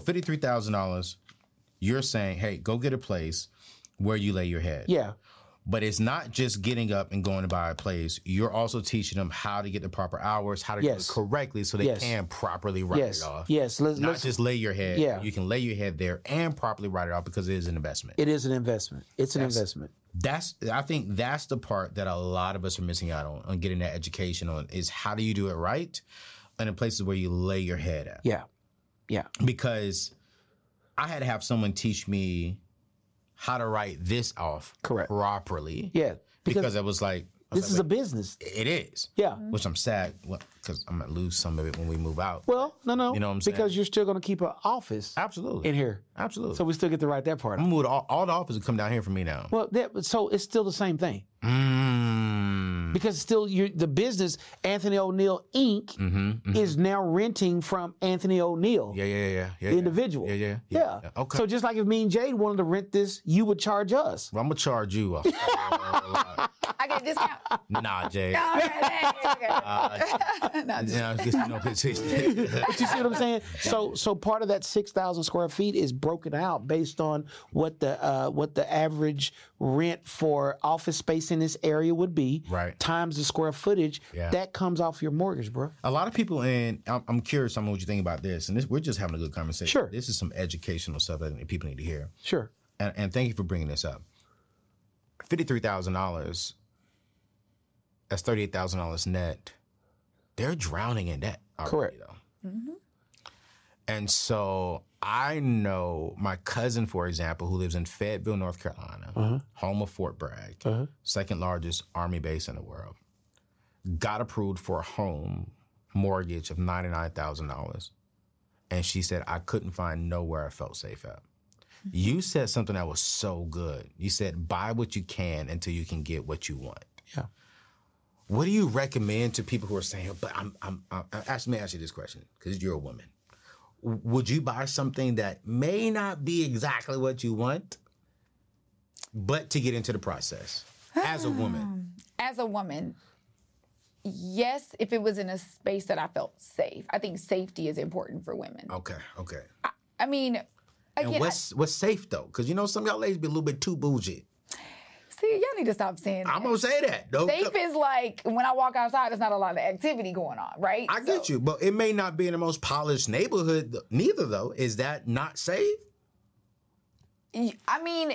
$53,000, you're saying, hey, go get a place where you lay your head. Yeah. But it's not just getting up and going to buy a place. You're also teaching them how to get the proper hours, how to do it correctly so they can properly write it off. Let's just lay your head. You can lay your head there and properly write it off because it is an investment. It's an investment. I think that's the part that a lot of us are missing out on getting that education on, is how do you do it right and in places where you lay your head at. Because I had to have someone teach me how to write this off properly. Because it was like... This is a business. It is. Which I'm sad, because I'm going to lose some of it when we move out. Well, no. You know what I'm saying? Because you're still going to keep an office. Absolutely. In here. Absolutely. So we still get to write that part. I'm going to move all the offices come down here for me now. Well, so it's still the same thing. Because still the business, Anthony ONeal Inc., is now renting from Anthony ONeal. The individual. Okay. So just like if me and Jade wanted to rent this, you would charge us. Well, I'm going to charge you. I get a discount? Nah, Jade. But you see what I'm saying? So part of that 6,000 square feet is broken out based on what the average rent for office space in this area would be. Right. Times the square footage, that comes off your mortgage, bro. A lot of people, and I'm curious, I mean, what you think about this, and we're just having a good conversation. Sure. This is some educational stuff that people need to hear. Sure. And thank you for bringing this up. $53,000, that's $38,000 net. They're drowning in debt already, though. And so I know my cousin, for example, who lives in Fayetteville, North Carolina, home of Fort Bragg, second largest Army base in the world, got approved for a home mortgage of $99,000. And she said, I couldn't find nowhere I felt safe at. You said something that was so good. You said, buy what you can until you can get what you want. Yeah. What do you recommend to people who are saying, but let me ask you this question, because you're a woman. Would you buy something that may not be exactly what you want, but to get into the process as a woman? As a woman, yes, if it was in a space that I felt safe. I think safety is important for women. Okay. I mean... Again, and what's safe, though? Because, you know, some of y'all ladies be a little bit too bougie. See, y'all need to stop saying that. I'm going to say that, though. Safe is like, when I walk outside, there's not a lot of activity going on, right? I get you, but it may not be in the most polished neighborhood, neither, though. Is that not safe? I mean...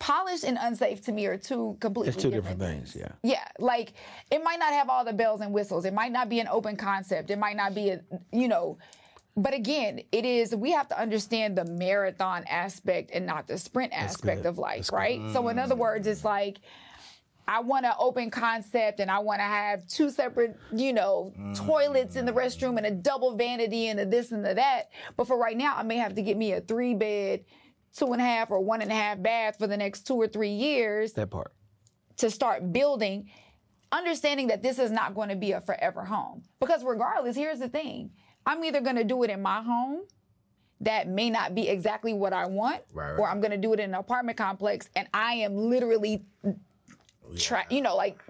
Polished and unsafe to me are two completely different things. Yeah, like, it might not have all the bells and whistles. It might not be an open concept. It might not be a, But again, it is, we have to understand the marathon aspect and not the sprint aspect of life, right? So in other words, it's like, I want an open concept and I want to have two separate, you know, toilets in the restroom and a double vanity and a this and a that. But for right now, I may have to get me a 3-bed, 2.5 or 1.5 bath for the next 2 or 3 years. That part. To start building, understanding that this is not going to be a forever home. Because regardless, here's the thing. I'm either going to do it in my home that may not be exactly what I want, or I'm going to do it in an apartment complex, and I am literally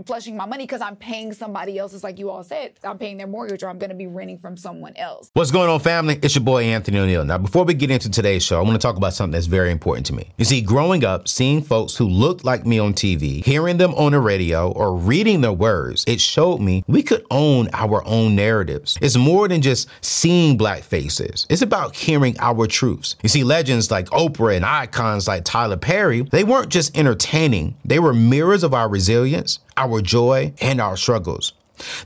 flushing my money because I'm paying somebody else. It's like you all said, I'm paying their mortgage or I'm going to be renting from someone else. What's going on, family? It's your boy, Anthony ONeal. Now, before we get into today's show, I want to talk about something that's very important to me. You see, growing up, seeing folks who looked like me on TV, hearing them on the radio, or reading their words, it showed me we could own our own narratives. It's more than just seeing black faces. It's about hearing our truths. You see, legends like Oprah and icons like Tyler Perry, they weren't just entertaining. They were mirrors of our resilience, our joy, and our struggles.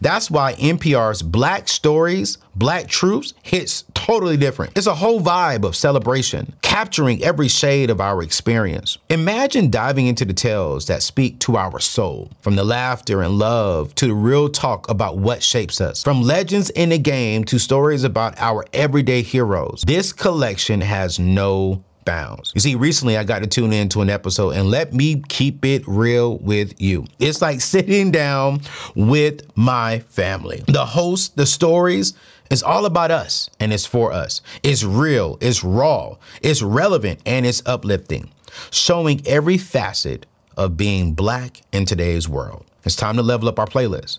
That's why NPR's Black Stories, Black Truths hits totally different. It's a whole vibe of celebration, capturing every shade of our experience. Imagine diving into the tales that speak to our soul, from the laughter and love to the real talk about what shapes us. From legends in the game to stories about our everyday heroes, this collection has no bounds. You see, recently I got to tune into an episode, and let me keep it real with you. It's like sitting down with my family. The host, the stories, it's all about us and it's for us. It's real, it's raw, it's relevant, and it's uplifting, showing every facet of being black in today's world. It's time to level up our playlist.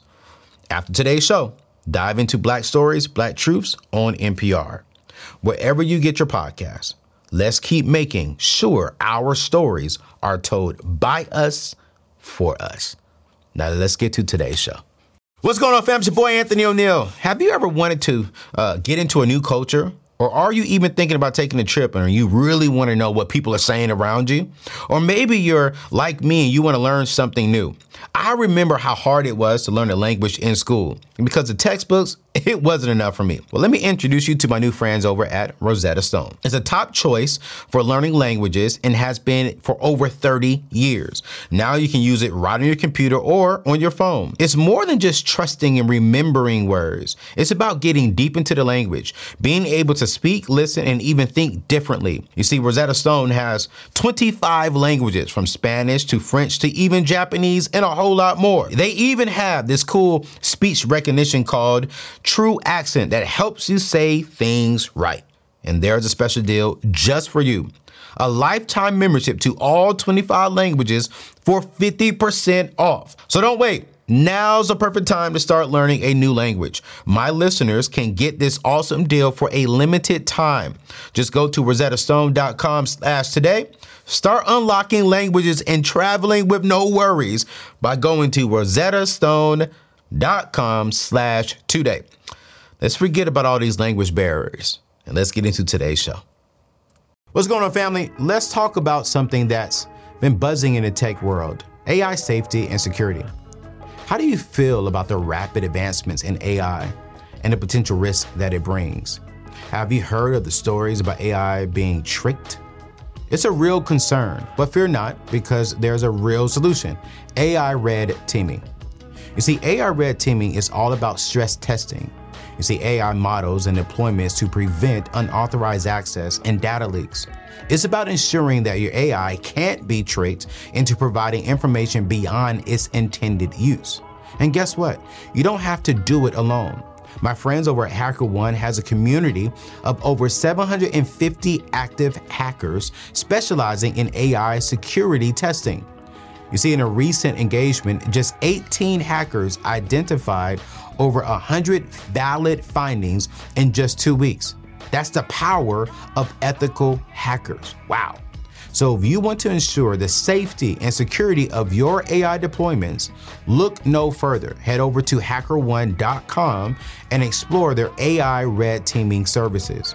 After today's show, dive into Black Stories, Black Truths on NPR. Wherever you get your podcasts, let's keep making sure our stories are told by us, for us. Now let's get to today's show. What's going on, fam? It's your boy, Anthony ONeal. Have you ever wanted to get into a new culture? Or are you even thinking about taking a trip and you really want to know what people are saying around you? Or maybe you're like me and you want to learn something new. I remember how hard it was to learn a language in school. And because the textbooks, it wasn't enough for me. Well, let me introduce you to my new friends over at Rosetta Stone. It's a top choice for learning languages and has been for over 30 years. Now you can use it right on your computer or on your phone. It's more than just trusting and remembering words. It's about getting deep into the language, being able to speak, listen, and even think differently. You see, Rosetta Stone has 25 languages, from Spanish to French to even Japanese and a whole lot more. They even have this cool speech recognition called True Accent that helps you say things right. And there's a special deal just for you. A lifetime membership to all 25 languages for 50% off. So don't wait. Now's the perfect time to start learning a new language. My listeners can get this awesome deal for a limited time. Just go to rosettastone.com/today. Start unlocking languages and traveling with no worries by going to rosettastone.com/today. Let's forget about all these language barriers and let's get into today's show. What's going on, family? Let's talk about something that's been buzzing in the tech world: AI safety and security. How do you feel about the rapid advancements in AI and the potential risk that it brings? Have you heard of the stories about AI being tricked? It's a real concern, but fear not, because there's a real solution: AI red teaming. You see, AI red teaming is all about stress testing. You see, AI models and deployments to prevent unauthorized access and data leaks. It's about ensuring that your AI can't be tricked into providing information beyond its intended use. And guess what? You don't have to do it alone. My friends over at HackerOne has a community of over 750 active hackers specializing in AI security testing. You see, in a recent engagement, just 18 hackers identified over 100 valid findings in just 2 weeks. That's the power of ethical hackers. Wow. So if you want to ensure the safety and security of your AI deployments, look no further. Head over to hackerone.com and explore their AI red teaming services.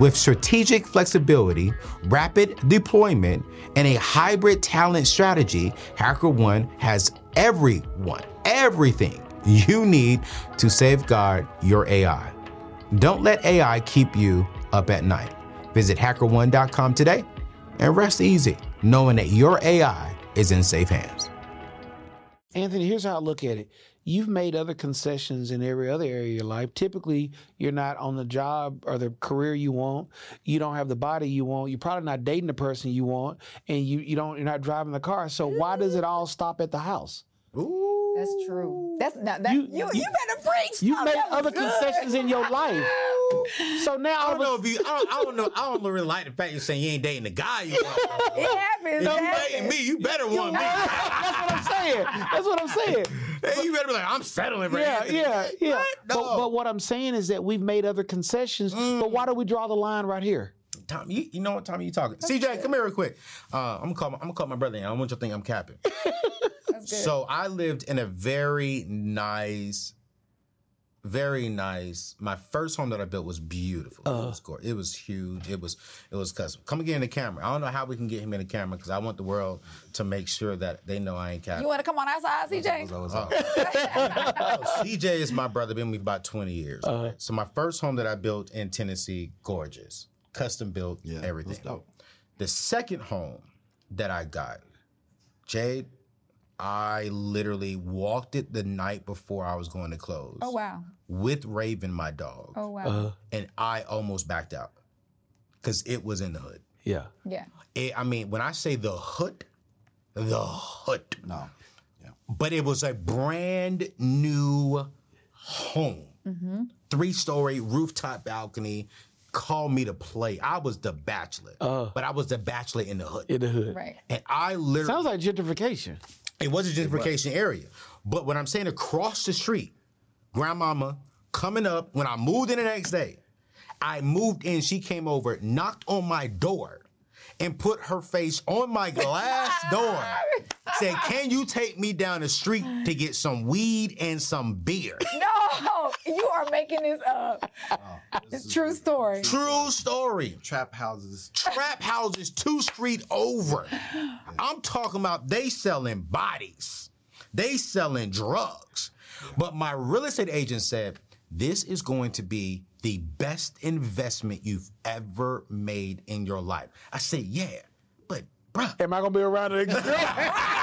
With strategic flexibility, rapid deployment, and a hybrid talent strategy, HackerOne has everything you need to safeguard your AI. Don't let AI keep you up at night. Visit HackerOne.com today and rest easy knowing that your AI is in safe hands. Anthony, here's how I look at it. You've made other concessions in every other area of your life. Typically, you're not on the job or the career you want. You don't have the body you want. You're probably not dating the person you want, and you're not driving the car. So why does it all stop at the house? Ooh. That's true. That's not that. You better preach. You made other concessions in your life. So now I don't really like the fact you're saying you ain't dating the guy you want. It happens. If you dating me, you better want me. That's what I'm saying. That's what I'm saying. Hey, you better be like, I'm settling right now. Yeah. What? No. But what I'm saying is that we've made other concessions. But why do we draw the line right here? Tommy, you know what, Tommy, you talking. That's CJ, good. Come here real quick. I'm gonna call my brother in. I don't want you to think I'm capping. That's good. So I lived in a very nice. My first home that I built was beautiful. It was huge. It was custom. Come and get in the camera. I don't know how we can get him in the camera because I want the world to make sure that they know I ain't capping. You want to come on outside, CJ? CJ is my brother. Been with me about 20 years. Right? So my first home that I built in Tennessee, gorgeous, custom built, everything. Dope. The second home that I got, Jade, I literally walked it the night before I was going to close. Oh, wow. With Raven, my dog. Oh, wow. And I almost backed out because it was in the hood. Yeah. Yeah. When I say the hood. No. Yeah. But it was a brand new home. Mm-hmm. 3-story, rooftop balcony. Call me to play. I was the bachelor. But I was the bachelor in the hood. In the hood. Right. And I literally... Sounds like gentrification. It was a gentrification area. But what I'm saying, across the street, grandmama coming up, when I moved in the next day, I moved in, she came over, knocked on my door, and put her face on my glass door. Said, can you take me down the street to get some weed and some beer? No, you are making this up. It's true story. True story. Trap houses 2 streets over. I'm talking about they selling bodies. They selling drugs. But my real estate agent said, this is going to be the best investment you've ever made in your life. I said, yeah, but bruh. Am I going to be around it again? Exactly.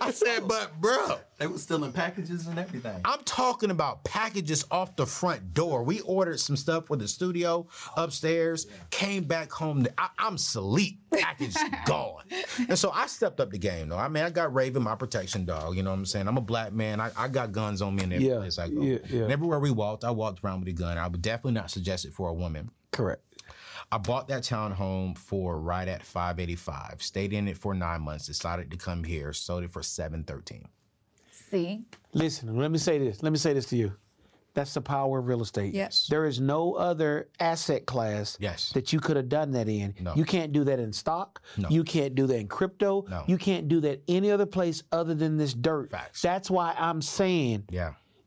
I said, but bruh. They were stealing packages and everything. I'm talking about packages off the front door. We ordered some stuff for the studio upstairs, came back home. I'm asleep. Package gone. And so I stepped up the game, though. I mean, I got Raven, my protection dog. You know what I'm saying? I'm a black man. I got guns on me in every place I go. Yeah. And everywhere we walked, I walked around with a gun. I would definitely not suggest it for a woman. Correct. I bought that townhome for right at $585, stayed in it for 9 months, decided to come here, sold it for $713. See? Listen, let me say this. Let me say this to you. That's the power of real estate. Yes. There is no other asset class that you could have done that in. No. You can't do that in stock. No. You can't do that in crypto. No. You can't do that any other place other than this dirt. Facts. That's why I'm saying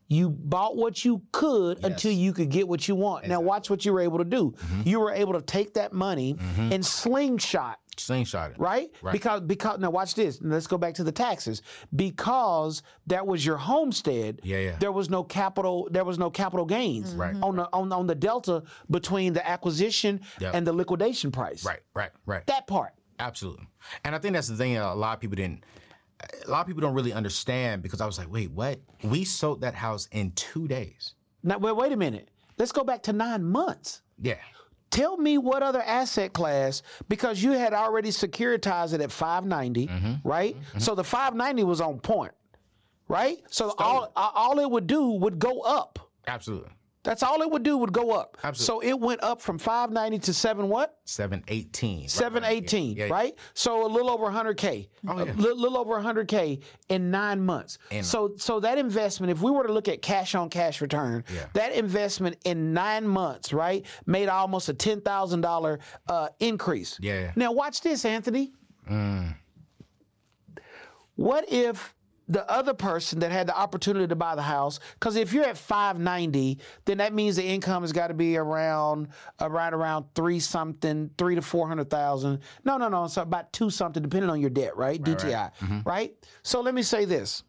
you bought what you could until you could get what you want. Exactly. Now watch what you were able to do. Mm-hmm. You were able to take that money and slingshot it. Right? Because now watch this. Let's go back to the taxes. Because that was your homestead. Yeah. There was no capital gains on the delta between the acquisition and the liquidation price. Right. That part. Absolutely. And I think that's the thing that a lot of people don't really understand, because I was like, wait, what? We sold that house in 2 days. Now, wait a minute. Let's go back to 9 months. Yeah. Tell me what other asset class, because you had already securitized it at 590, right? Mm-hmm. So the 590 was on point, right? So all it would do would go up. Absolutely. That's all it would do would go up. Absolutely. So it went up from 590 to 718. 718, right? So a little over 100K. Oh, yeah. A little over 100K in 9 months. So that investment, if we were to look at cash on cash return, that investment in 9 months, right, made almost a $10,000 increase. Yeah. Now watch this, Anthony. What if the other person that had the opportunity to buy the house, because if you're at 590, then that means the income has got to be around 3 to 400,000. No. So about 2 something, depending on your debt, right? DTI, right? So let me say this: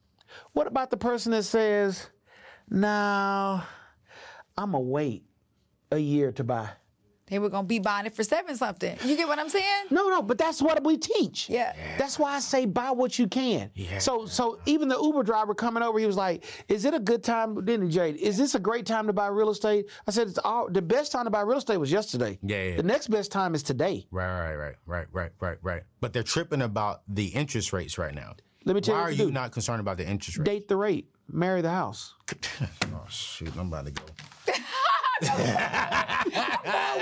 what about the person that says, "No, I'ma wait a year to buy. They were gonna be buying it for seven something. You get what I'm saying? No, but that's what we teach. Yeah. That's why I say buy what you can. Yeah. So even the Uber driver coming over, he was like, "Is it a good time, didn't Jade? Is this a great time to buy real estate?" I said, "It's all the best time to buy real estate was yesterday. Yeah. The next best time is today." Right. But they're tripping about the interest rates right now. Let me tell you. Why are you not concerned about the interest rate? Date the rate, marry the house. Oh shoot, I'm about to go. I'm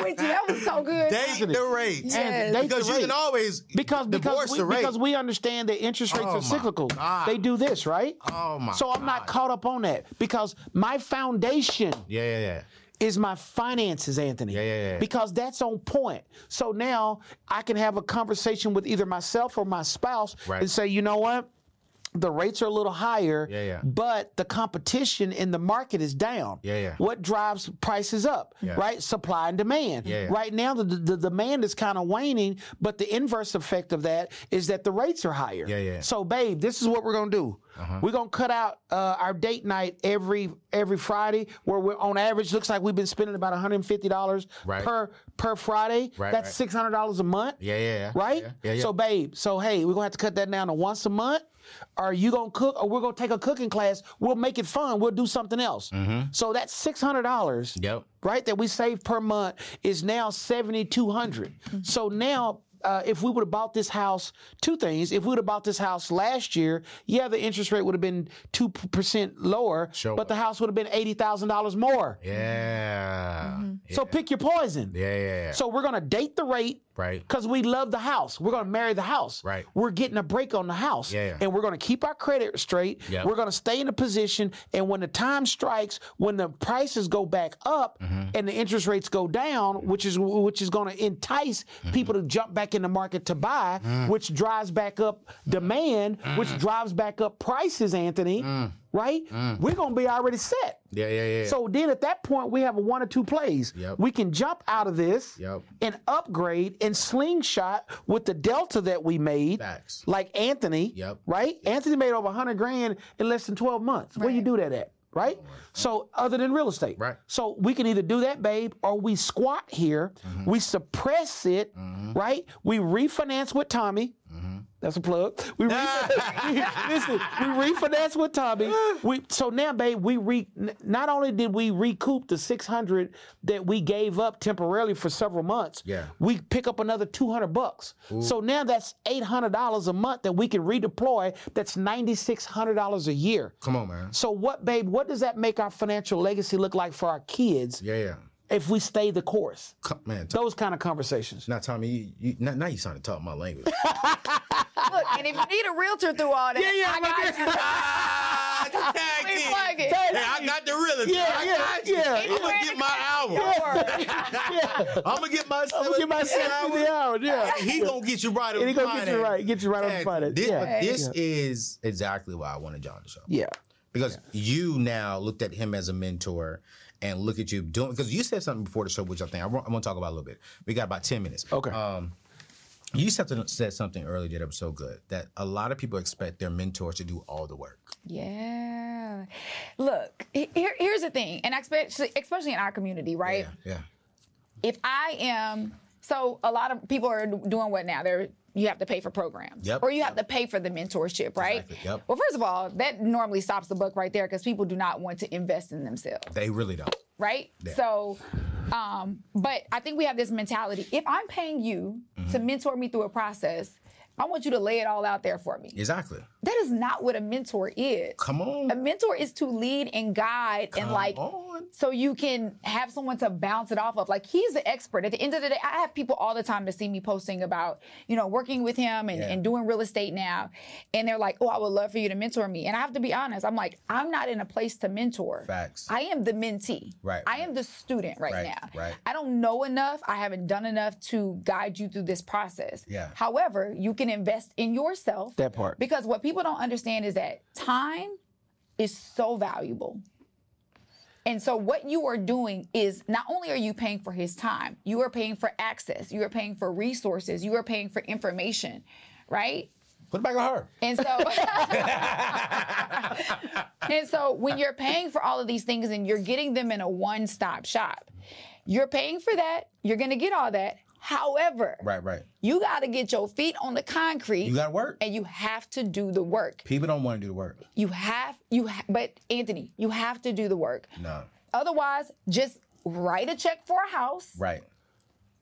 with you. That was so good. Date the rate. Yes. Because you can always divorce the rate. Because we understand that interest rates are cyclical. God. They do this, right? Oh my. So I'm not caught up on that because my foundation is my finances, Anthony. Yeah. Because that's on point. So now I can have a conversation with either myself or my spouse and say, you know what? The rates are a little higher, but the competition in the market is down. Yeah. What drives prices up, right? Supply and demand. Yeah. Right now, the demand is kind of waning, but the inverse effect of that is that the rates are higher. Yeah. So, babe, this is what we're going to do. Uh-huh. We're going to cut out our date night every Friday, where we're on average looks like we've been spending about $150 per Friday. Right, that's $600 a month. Yeah. Right? Yeah. So, babe, hey, we're going to have to cut that down to once a month. Are you going to cook, or we're going to take a cooking class? We'll make it fun. We'll do something else. Mm-hmm. So that's $600, right, that we save per month is now $7,200. Mm-hmm. So now if we would have bought this house, two things. If we would have bought this house last year, the interest rate would have been 2% lower, but the house would have been $80,000 more. Yeah. Mm-hmm. So pick your poison. Yeah. So we're going to date the rate. Right. Because we love the house. We're going to marry the house. Right. We're getting a break on the house. Yeah. And we're going to keep our credit straight. Yep. We're going to stay in a position. And when the time strikes, when the prices go back up and the interest rates go down, which is going to entice people to jump back in the market to buy, which drives back up demand, which drives back up prices, Anthony. Right? We're going to be already set. Yeah. So then at that point, we have a one or two plays. Yep. We can jump out of this and upgrade and slingshot with the delta that we made. Facts. Like Anthony, right? Anthony made over $100,000 in less than 12 months. Right. Where you do that at? Right? So other than real estate. Right. So we can either do that, babe, or we squat here. Mm-hmm. We suppress it, right? We refinance with Tommy. Mm-hmm. That's a plug. We refinance with Tommy. So now, babe, not only did we recoup the $600 that we gave up temporarily for several months, we pick up another $200. Ooh. So now that's $800 a month that we can redeploy. That's $9,600 a year. Come on, man. So what, babe, what does that make our financial legacy look like for our kids? Yeah. If we stay the course, man, those kind of conversations. Now, Tommy, now you starting to talk my language. Look, and if you need a realtor through all that, I got you. Tag team. I got the realtor. I got you. I'm gonna get my album. I'm gonna get my $70 hour. Yeah, he gonna get you right. And he gonna get you right. Get you right on the finance. This is exactly why I wanted John to show. Yeah, because you now looked at him as a mentor. And look at you doing, because you said something before the show, which I think I want to talk about a little bit. We got about 10 minutes. Okay. You said something earlier that was so good, that a lot of people expect their mentors to do all the work. Yeah. Look, here's the thing, and especially in our community, right? Yeah. If I am, so a lot of people are doing what now? You have to pay for programs, or you have to pay for the mentorship, right? Exactly. Well, first of all, that normally stops the buck right there because people do not want to invest in themselves. They really don't. Right? Yeah. So, but I think we have this mentality. If I'm paying you to mentor me through a process, I want you to lay it all out there for me. Exactly. That is not what a mentor is. Come on. A mentor is to lead and guide so you can have someone to bounce it off of. Like, he's the expert. At the end of the day, I have people all the time to see me posting about, working with him and doing real estate now. And they're like, oh, I would love for you to mentor me. And I have to be honest. I'm like, I'm not in a place to mentor. Facts. I am the mentee. Right. I am the student right now. Right. I don't know enough. I haven't done enough to guide you through this process. Yeah. However, you can invest in yourself. That part. Because what people don't understand is that time is so valuable. And so what you are doing is not only are you paying for his time, you are paying for access, you are paying for resources, you are paying for information, right? Put it back on her. And so, and so when you're paying for all of these things and you're getting them in a one-stop shop, you're paying for that. You're going to get all that. However, you got to get your feet on the concrete. You got to work. And you have to do the work. People don't want to do the work. You have, but Anthony, you have to do the work. No. Otherwise, just write a check for a house. Right.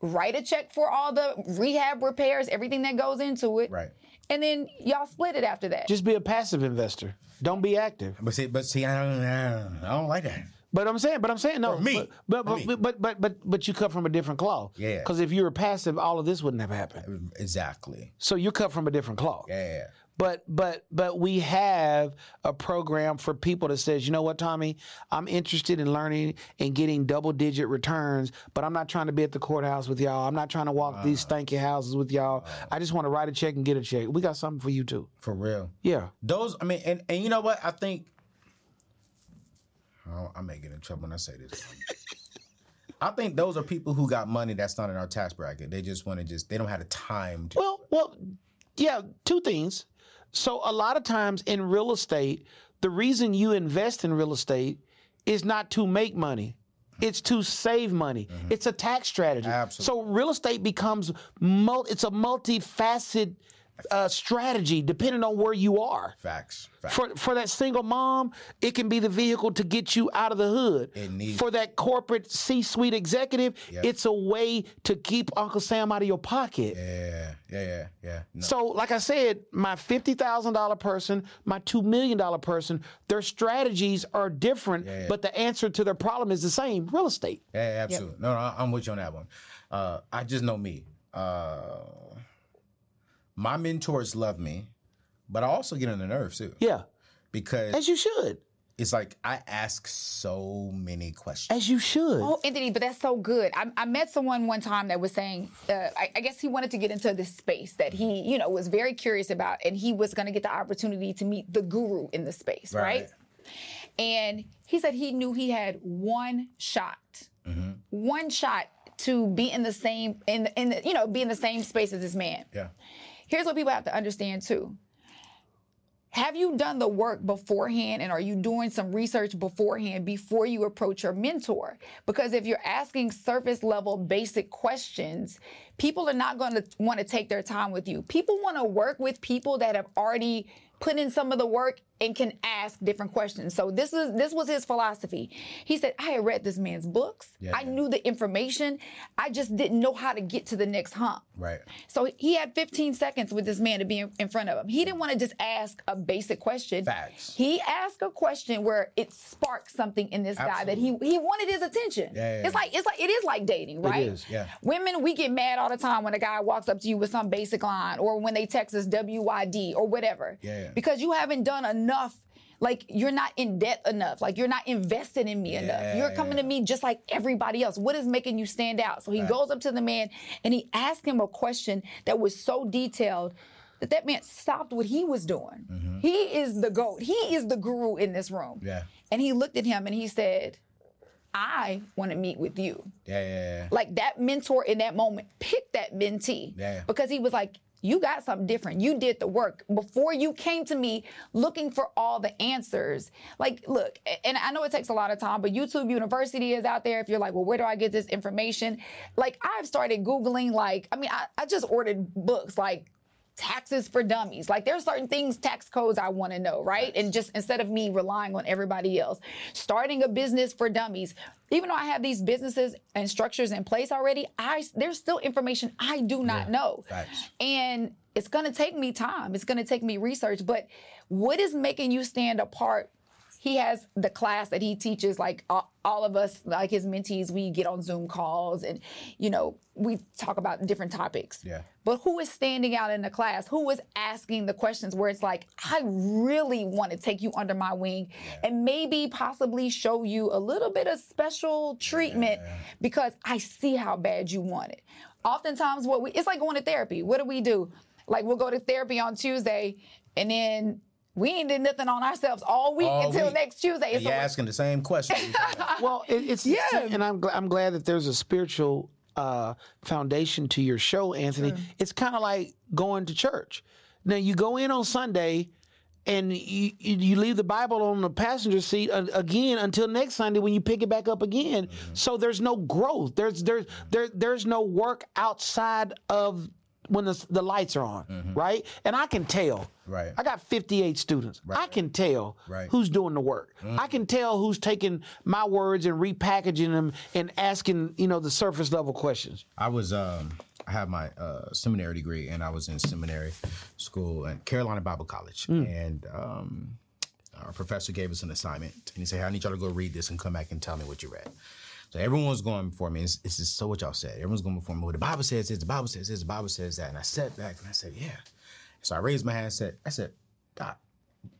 Write a check for all the rehab repairs, everything that goes into it. Right. And then y'all split it after that. Just be a passive investor. Don't be active. But see, I don't like that. But I'm saying no. For me. But you cut from a different cloth. Yeah. Because if you were passive, all of this wouldn't have happened. Exactly. So you cut from a different cloth. Yeah. But we have a program for people that says, you know what, Tommy, I'm interested in learning and getting double-digit returns, but I'm not trying to be at the courthouse with y'all. I'm not trying to walk these stanky houses with y'all. I just want to write a check and get a check. We got something for you, too. For real. Yeah. Those, I mean, and you know what? I think, I may get in trouble when I say this. I think those are people who got money that's not in our tax bracket. They just want to they don't have the time to. Well, yeah, two things. So a lot of times in real estate, the reason you invest in real estate is not to make money. It's to save money. Mm-hmm. It's a tax strategy. Absolutely. So real estate becomes, it's a multifaceted strategy depending on where you are. Facts. For that single mom, it can be the vehicle to get you out of the hood. For that corporate C-suite executive, yep. It's a way to keep Uncle Sam out of your pocket. Yeah. No. So, like I said, my $50,000 person, my $2 million person, their strategies are different, but the answer to their problem is the same, real estate. Yeah, absolutely. Yep. No, I'm with you on that one. I just know me. My mentors love me, but I also get on the nerves too. Yeah. Because... As you should. It's like, I ask so many questions. As you should. Oh, Anthony, but that's so good. I met someone one time that was saying, I guess he wanted to get into this space that he, was very curious about, and he was going to get the opportunity to meet the guru in the space, right? And he said he knew he had one shot. Mm-hmm. One shot to be in the same, be in the same space as this man. Yeah. Here's what people have to understand, too. Have you done the work beforehand, and are you doing some research beforehand before you approach your mentor? Because if you're asking surface-level basic questions, people are not going to want to take their time with you. People want to work with people that have already put in some of the work and can ask different questions. So this was his philosophy. He said, I had read this man's books. Yeah. I knew the information. I just didn't know how to get to the next hump. Right. So he had 15 seconds with this man to be in front of him. He didn't want to just ask a basic question. Facts. He asked a question where it sparked something in this guy that he wanted his attention. Yeah. It is like dating, right? It is, yeah. Women, we get mad all the time when a guy walks up to you with some basic line or when they text us WYD or whatever. Yeah. Because you haven't done enough, like you're not in debt enough, like you're not invested in me enough. You're coming to me just like everybody else. What is making you stand out? So he goes up to the man and he asked him a question that was so detailed that man stopped what he was doing. Mm-hmm. He is the GOAT. He is the guru in this room. Yeah. And he looked at him and he said, I want to meet with you. Yeah. Like that mentor in that moment picked that mentee because he was like, you got something different. You did the work before you came to me looking for all the answers. Like, look, and I know it takes a lot of time, but YouTube University is out there. If you're like, well, where do I get this information? Like, I've started Googling, I just ordered books, like, Taxes for Dummies. Like, there are certain things, tax codes I want to know, right? And just instead of me relying on everybody else, starting a business for dummies. Even though I have these businesses and structures in place already, there's still information I do not know. Facts. And it's going to take me time. It's going to take me research. But what is making you stand apart? He has the class that he teaches, like all of us, like his mentees, we get on Zoom calls and, we talk about different topics. Yeah. But who is standing out in the class? Who is asking the questions where it's like, I really want to take you under my wing and maybe possibly show you a little bit of special treatment because I see how bad you want it. Oftentimes, it's like going to therapy. What do? Like, we'll go to therapy on Tuesday and then... We ain't did nothing on ourselves all week until next Tuesday. And you're asking the same question. Well, and I'm glad that there's a spiritual foundation to your show, Anthony. Sure. It's kind of like going to church. Now, you go in on Sunday, and you leave the Bible on the passenger seat again until next Sunday when you pick it back up again. Mm-hmm. So there's no growth. There's no work outside of when the lights are on, mm-hmm. right? And I can tell. Right. I got 58 students. Right. I can tell right. who's doing the work. Mm-hmm. I can tell who's taking my words and repackaging them and asking, the surface level questions. I have my seminary degree, and I was in seminary school at Carolina Bible College. Mm. And our professor gave us an assignment, and he said, hey, I need y'all to go read this and come back and tell me what you read. So everyone was going before me. It's just so what y'all said. Everyone's going before me. Well, the Bible says this, the Bible says this, the Bible says that. And I sat back and I said, yeah. So I raised my hand and said, Doc,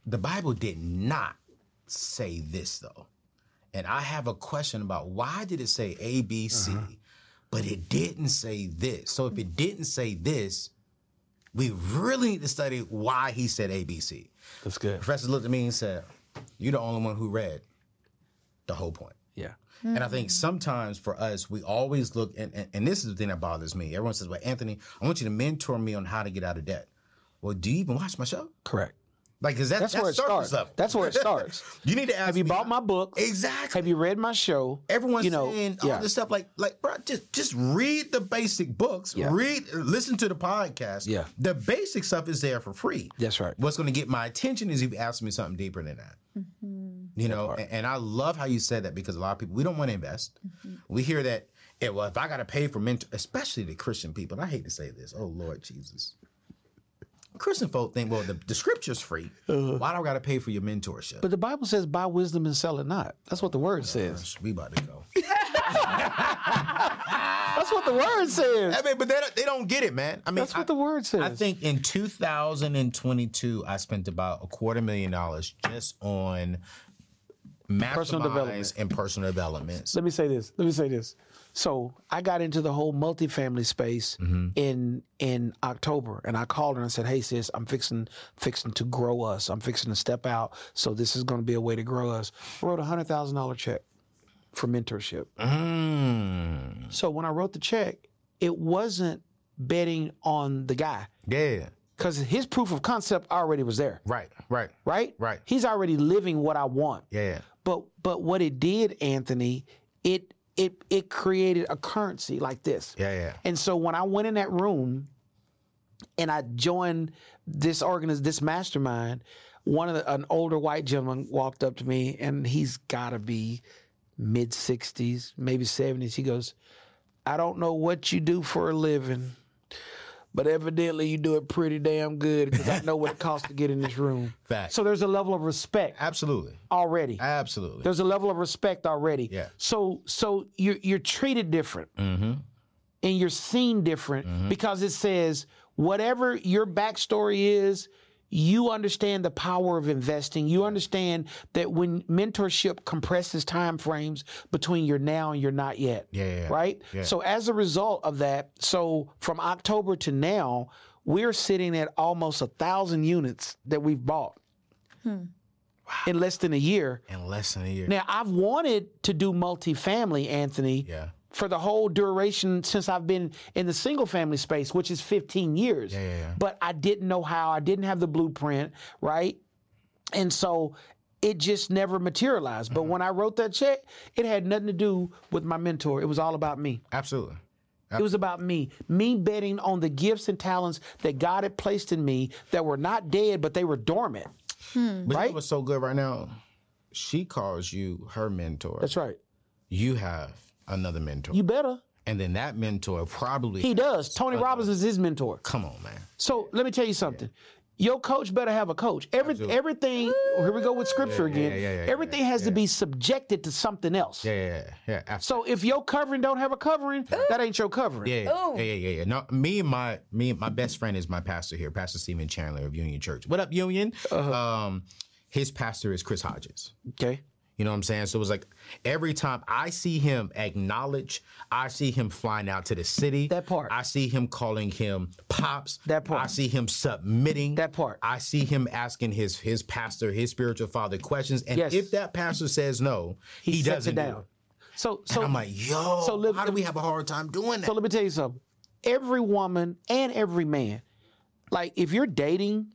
the Bible did not say this, though. And I have a question about why did it say A, B, C? Uh-huh. But it didn't say this. So if it didn't say this, we really need to study why he said ABC. That's good. The professor looked at me and said, you're the only one who read the whole point. Yeah. Mm-hmm. And I think sometimes for us, we always look, and this is the thing that bothers me. Everyone says, well, Anthony, I want you to mentor me on how to get out of debt. Well, do you even watch my show? Correct. Like, because that's where it starts. Level. That's where it starts. You need to ask. Have you bought my book? Exactly. Have you read my show? Everyone's saying all this stuff. Like, bro, just read the basic books. Yeah. Listen to the podcast. Yeah. The basic stuff is there for free. That's right. What's going to get my attention is if you ask me something deeper than that. Mm-hmm. And I love how you said that, because a lot of people, we don't want to invest. Mm-hmm. We hear that. Yeah, well, if I got to pay for mentor, especially the Christian people, and I hate to say this. Oh Lord Jesus. Christian folk think, well, the scripture's free. Why do I got to pay for your mentorship? But the Bible says, buy wisdom and sell it not. That's what the word says. We about to go. That's what the word says. I mean, but they don't get it, man. I mean, that's what the word says. I think in 2022, I spent about $250,000 just on personal development and personal development. Let me say this. So I got into the whole multifamily space mm-hmm. in October, and I called her and I said, hey, sis, I'm fixing to grow us. I'm fixing to step out, so this is going to be a way to grow us. I wrote a $100,000 check for mentorship. Mm. So when I wrote the check, it wasn't betting on the guy. Yeah. Because his proof of concept already was there. Right? He's already living what I want. Yeah. But what it did, Anthony, it created a currency like this. Yeah. And so when I went in that room and I joined this mastermind, an older white gentleman walked up to me, and he's got to be mid 60s, maybe 70s. He goes, I don't know what you do for a living, but evidently you do it pretty damn good, because I know what it costs to get in this room. Fact. So there's a level of respect. Absolutely. Already. Absolutely. There's a level of respect already. Yeah. So you're treated different. Mm-hmm. And you're seen different, mm-hmm. because it says whatever your backstory is, you understand the power of investing. You understand that when mentorship compresses time frames between your now and your not yet. Yeah. Right? Yeah. So as a result of that, so from October to now, we're sitting at almost 1,000 units that we've bought. Hmm. Wow. In less than a year. Now, I've wanted to do multifamily, Anthony. Yeah. For the whole duration since I've been in the single family space, which is 15 years. Yeah. But I didn't know how. I didn't have the blueprint, right? And so it just never materialized. Mm-hmm. But when I wrote that check, it had nothing to do with my mentor. It was all about me. Absolutely. It was about me. Me betting on the gifts and talents that God had placed in me that were not dead, but they were dormant. Hmm. But right? What's so good right now, she calls you her mentor. That's right. You have another mentor. You better. And then that mentor probably... He does. Tony Robbins is his mentor. Come on, man. So let me tell you something. Yeah. Your coach better have a coach. Everything... Here we go with scripture again. Everything has to be subjected to something else. Yeah. Absolutely. So if your covering don't have a covering, that ain't your covering. Yeah. No, my best friend is my pastor here, Pastor Steven Chandler of Union Church. What up, Union? Uh-huh. His pastor is Chris Hodges. Okay. You know what I'm saying? So it was like every time I see him acknowledge, I see him flying out to the city. That part. I see him calling him pops. That part. I see him submitting. That part. I see him asking his pastor, his spiritual father questions. And if that pastor says no, he doesn't do it. So I'm like, how do we have a hard time doing that? So let me tell you something. Every woman and every man like if you're dating,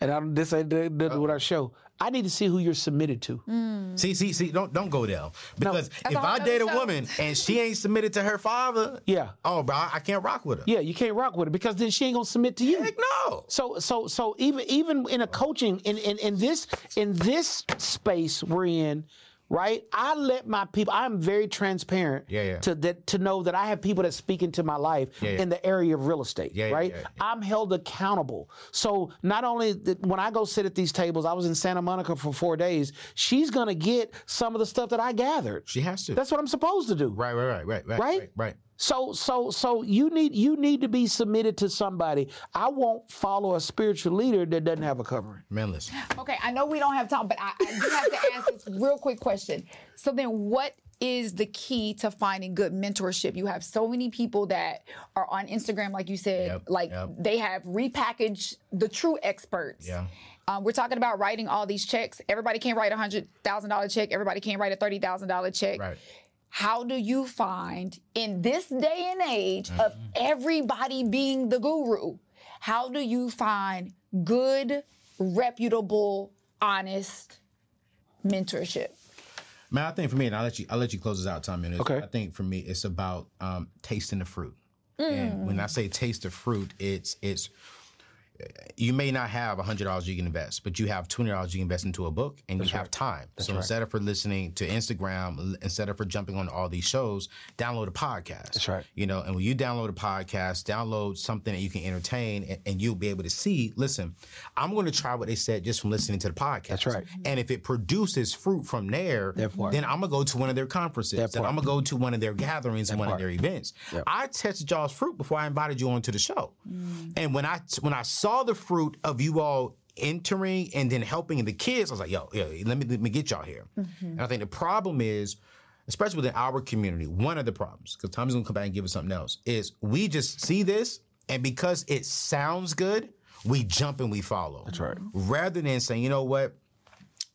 and I'm, this ain't what I show, I need to see who you're submitted to. Mm. See, don't go there. Because no, if I date a woman and she ain't submitted to her father, yeah. Oh, bro, I can't rock with her. Yeah, you can't rock with her because then she ain't gonna submit to you. Heck no. So even in a coaching, in this space we're in, right? I let my people, I'm very transparent to know that I have people that speak into my life in the area of real estate, right? I'm held accountable. So not only when I go sit at these tables, I was in Santa Monica for 4 days, she's going to get some of the stuff that I gathered. She has to. That's what I'm supposed to do. Right. So you need to be submitted to somebody. I won't follow a spiritual leader that doesn't have a covering. Manless. Okay, I know we don't have time, but I do have to ask this real quick question. So then what is the key to finding good mentorship? You have so many people that are on Instagram, like you said, they have repackaged the true experts. Yeah. We're talking about writing all these checks. Everybody can't write a $100,000 check. Everybody can't write a $30,000 check. Right. How do you find, in this day and age of everybody being the guru, how do you find good, reputable, honest mentorship? Man, I think for me, and I'll let you close this out, Tommy. Okay. I think for me, it's about tasting the fruit. Mm. And when I say taste the fruit, it's you may not have $100 you can invest, but you have $20 you can invest into a book, and that's you have time. That's so instead of for listening to Instagram, instead of for jumping on all these shows, download a podcast. That's right. You know, and when you download a podcast, download something that you can entertain, and you'll be able to see, listen, I'm going to try what they said just from listening to the podcast. That's right. And if it produces fruit from there, then I'm going to go to one of their conferences. Then I'm going to go to one of their gatherings and one of their events. Yep. I tested y'all's fruit before I invited you onto the show. Mm. And when I saw the fruit of you all entering and then helping the kids, I was like, let me get y'all here. Mm-hmm. And I think the problem is, especially within our community, one of the problems, because Tommy's gonna come back and give us something else, is we just see this, and because it sounds good, we jump and we follow. That's right. Rather than saying, you know what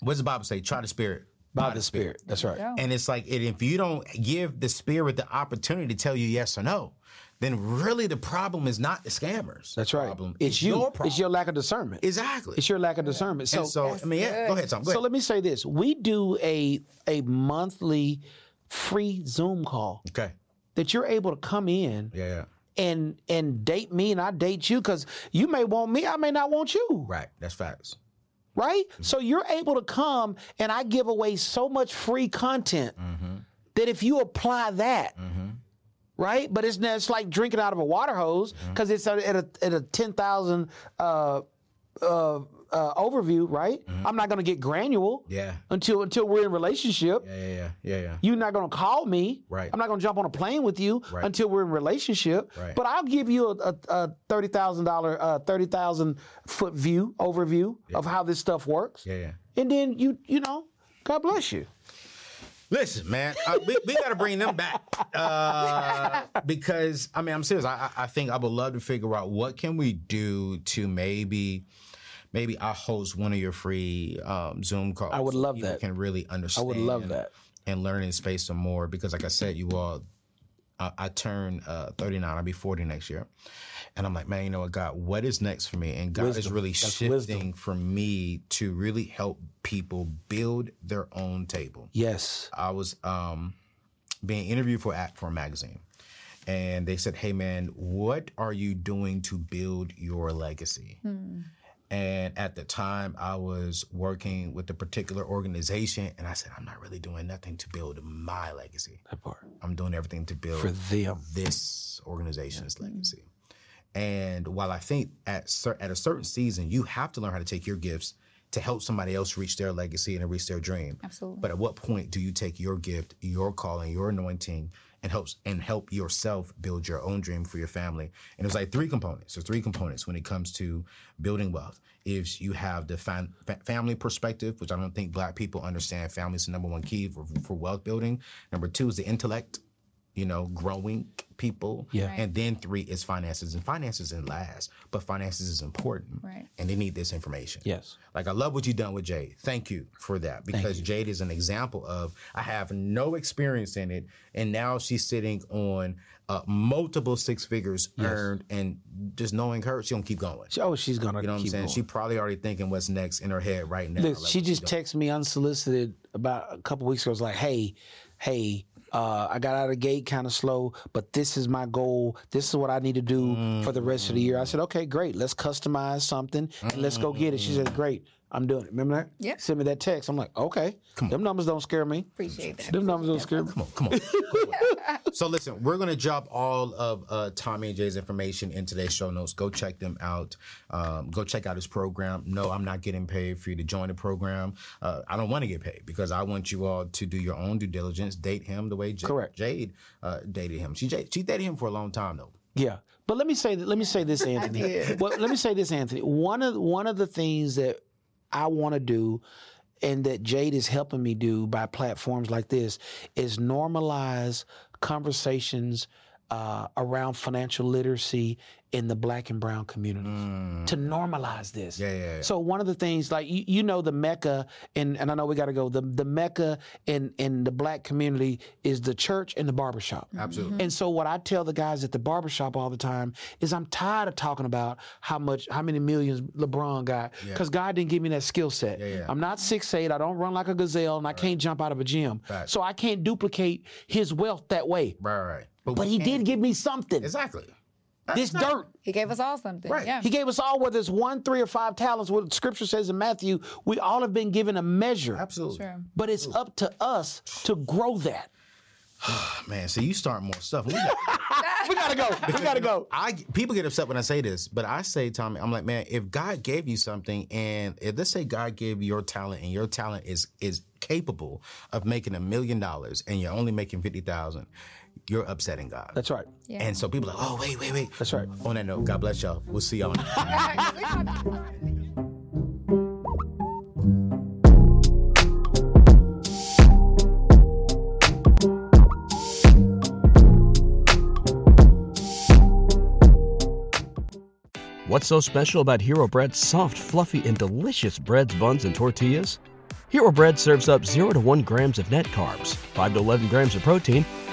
does the Bible say? Try the spirit. By the Spirit. That's right. And it's like, if you don't give the Spirit the opportunity to tell you yes or no, then really the problem is not the scammers. That's right. Problem. It's you. Your problem. It's your lack of discernment. Exactly. It's your lack of discernment. So go ahead, Tom. So let me say this. We do a monthly free Zoom call. Okay. That you're able to come in. Yeah. And date me and I date you, because you may want me, I may not want you. Right. That's facts. Right? Mm-hmm. So you're able to come, and I give away so much free content that if you apply that, right? But it's like drinking out of a water hose, because it's at a 10,000 overview, right? Mm-hmm. I'm not going to get granular until we're in a relationship. Yeah. You're not going to call me. Right. I'm not going to jump on a plane with you until we're in a relationship. Right. But I'll give you a $30,000 30,000-foot view, overview of how this stuff works. Yeah. And then, you know, God bless you. Listen, man, we got to bring them back because, I mean, I'm serious. I think I would love to figure out what can we do to maybe I'll host one of your free Zoom calls. I would love that. You can really understand. I would love that. And learn in space some more because, like I said, you all, I turn 39. I'll be 40 next year. And I'm like, man, you know what, God, what is next for me? And God is really shifting for me to really help people build their own table. Yes. I was being interviewed for a magazine. And they said, hey, man, what are you doing to build your legacy? Hmm. And at the time, I was working with a particular organization, and I said, I'm not really doing nothing to build my legacy. That part. I'm doing everything to build for this organization's legacy. And while I think at a certain season, you have to learn how to take your gifts to help somebody else reach their legacy and reach their dream. Absolutely. But at what point do you take your gift, your calling, your anointing, and help yourself build your own dream for your family? And it's like three components when it comes to building wealth. If you have the family perspective, which I don't think Black people understand, family is the number one key for wealth building. Number two is the intellect, growing people. Yeah. Right. And then three is finances. And finances is last, but finances is important. Right. And they need this information. Yes. Like, I love what you've done with Jade. Thank you for that. Because Jade is an example of, I have no experience in it, and now she's sitting on multiple six figures earned, and just knowing her, she don't keep going. Oh, she's gonna. You know what I'm saying? Going. She probably already thinking what's next in her head right now. Look, like, she just texted me unsolicited about a couple weeks ago. I was like, hey. I got out of the gate kind of slow, but this is my goal. This is what I need to do for the rest of the year. I said, okay, great. Let's customize something and let's go get it. She said, great. I'm doing it. Remember that? Yeah. Send me that text. I'm like, okay. Them numbers don't scare me. Appreciate that. Them numbers don't scare me. Come on. So listen, we're going to drop all of Tommy and Jay's information in today's show notes. Go check them out. Go check out his program. No, I'm not getting paid for you to join the program. I don't want to get paid because I want you all to do your own due diligence, date him the way Jade dated him. She dated him for a long time, though. Yeah. But let me say this, Anthony. I did. Well, let me say this, Anthony. One of the things that I want to do, and that Jade is helping me do by platforms like this, is normalize conversations around financial literacy in the Black and brown communities, to normalize this. Yeah. So one of the things, like, you know, the Mecca, and I know we got to go, the Mecca in the Black community is the church and the barbershop. Absolutely. Mm-hmm. And so what I tell the guys at the barbershop all the time is I'm tired of talking about how many millions LeBron got, because God didn't give me that skill set. Yeah. I'm not 6'8", I don't run like a gazelle, and I can't jump out of a gym. Right. So I can't duplicate his wealth that way. Right. But he did give me something. Exactly. Dirt. He gave us all something. Right. Yeah. He gave us all, whether it's 1, 3, or 5 talents, what Scripture says in Matthew, we all have been given a measure. Absolutely. Sure. But it's up to us to grow that. Man, so you start more stuff. We gotta go. People get upset when I say this, but I say, Tommy, I'm like, man, if God gave you something, and if, let's say, God gave you your talent, and your talent is capable of making $1 million, and you're only making 50,000. You're upsetting God. That's right. Yeah. And so people are like, oh, wait. That's right. On that note, God bless y'all. We'll see y'all next time. What's so special about Hero Bread's soft, fluffy, and delicious breads, buns, and tortillas? Hero Bread serves up 0 to 1 grams of net carbs, 5 to 11 grams of protein,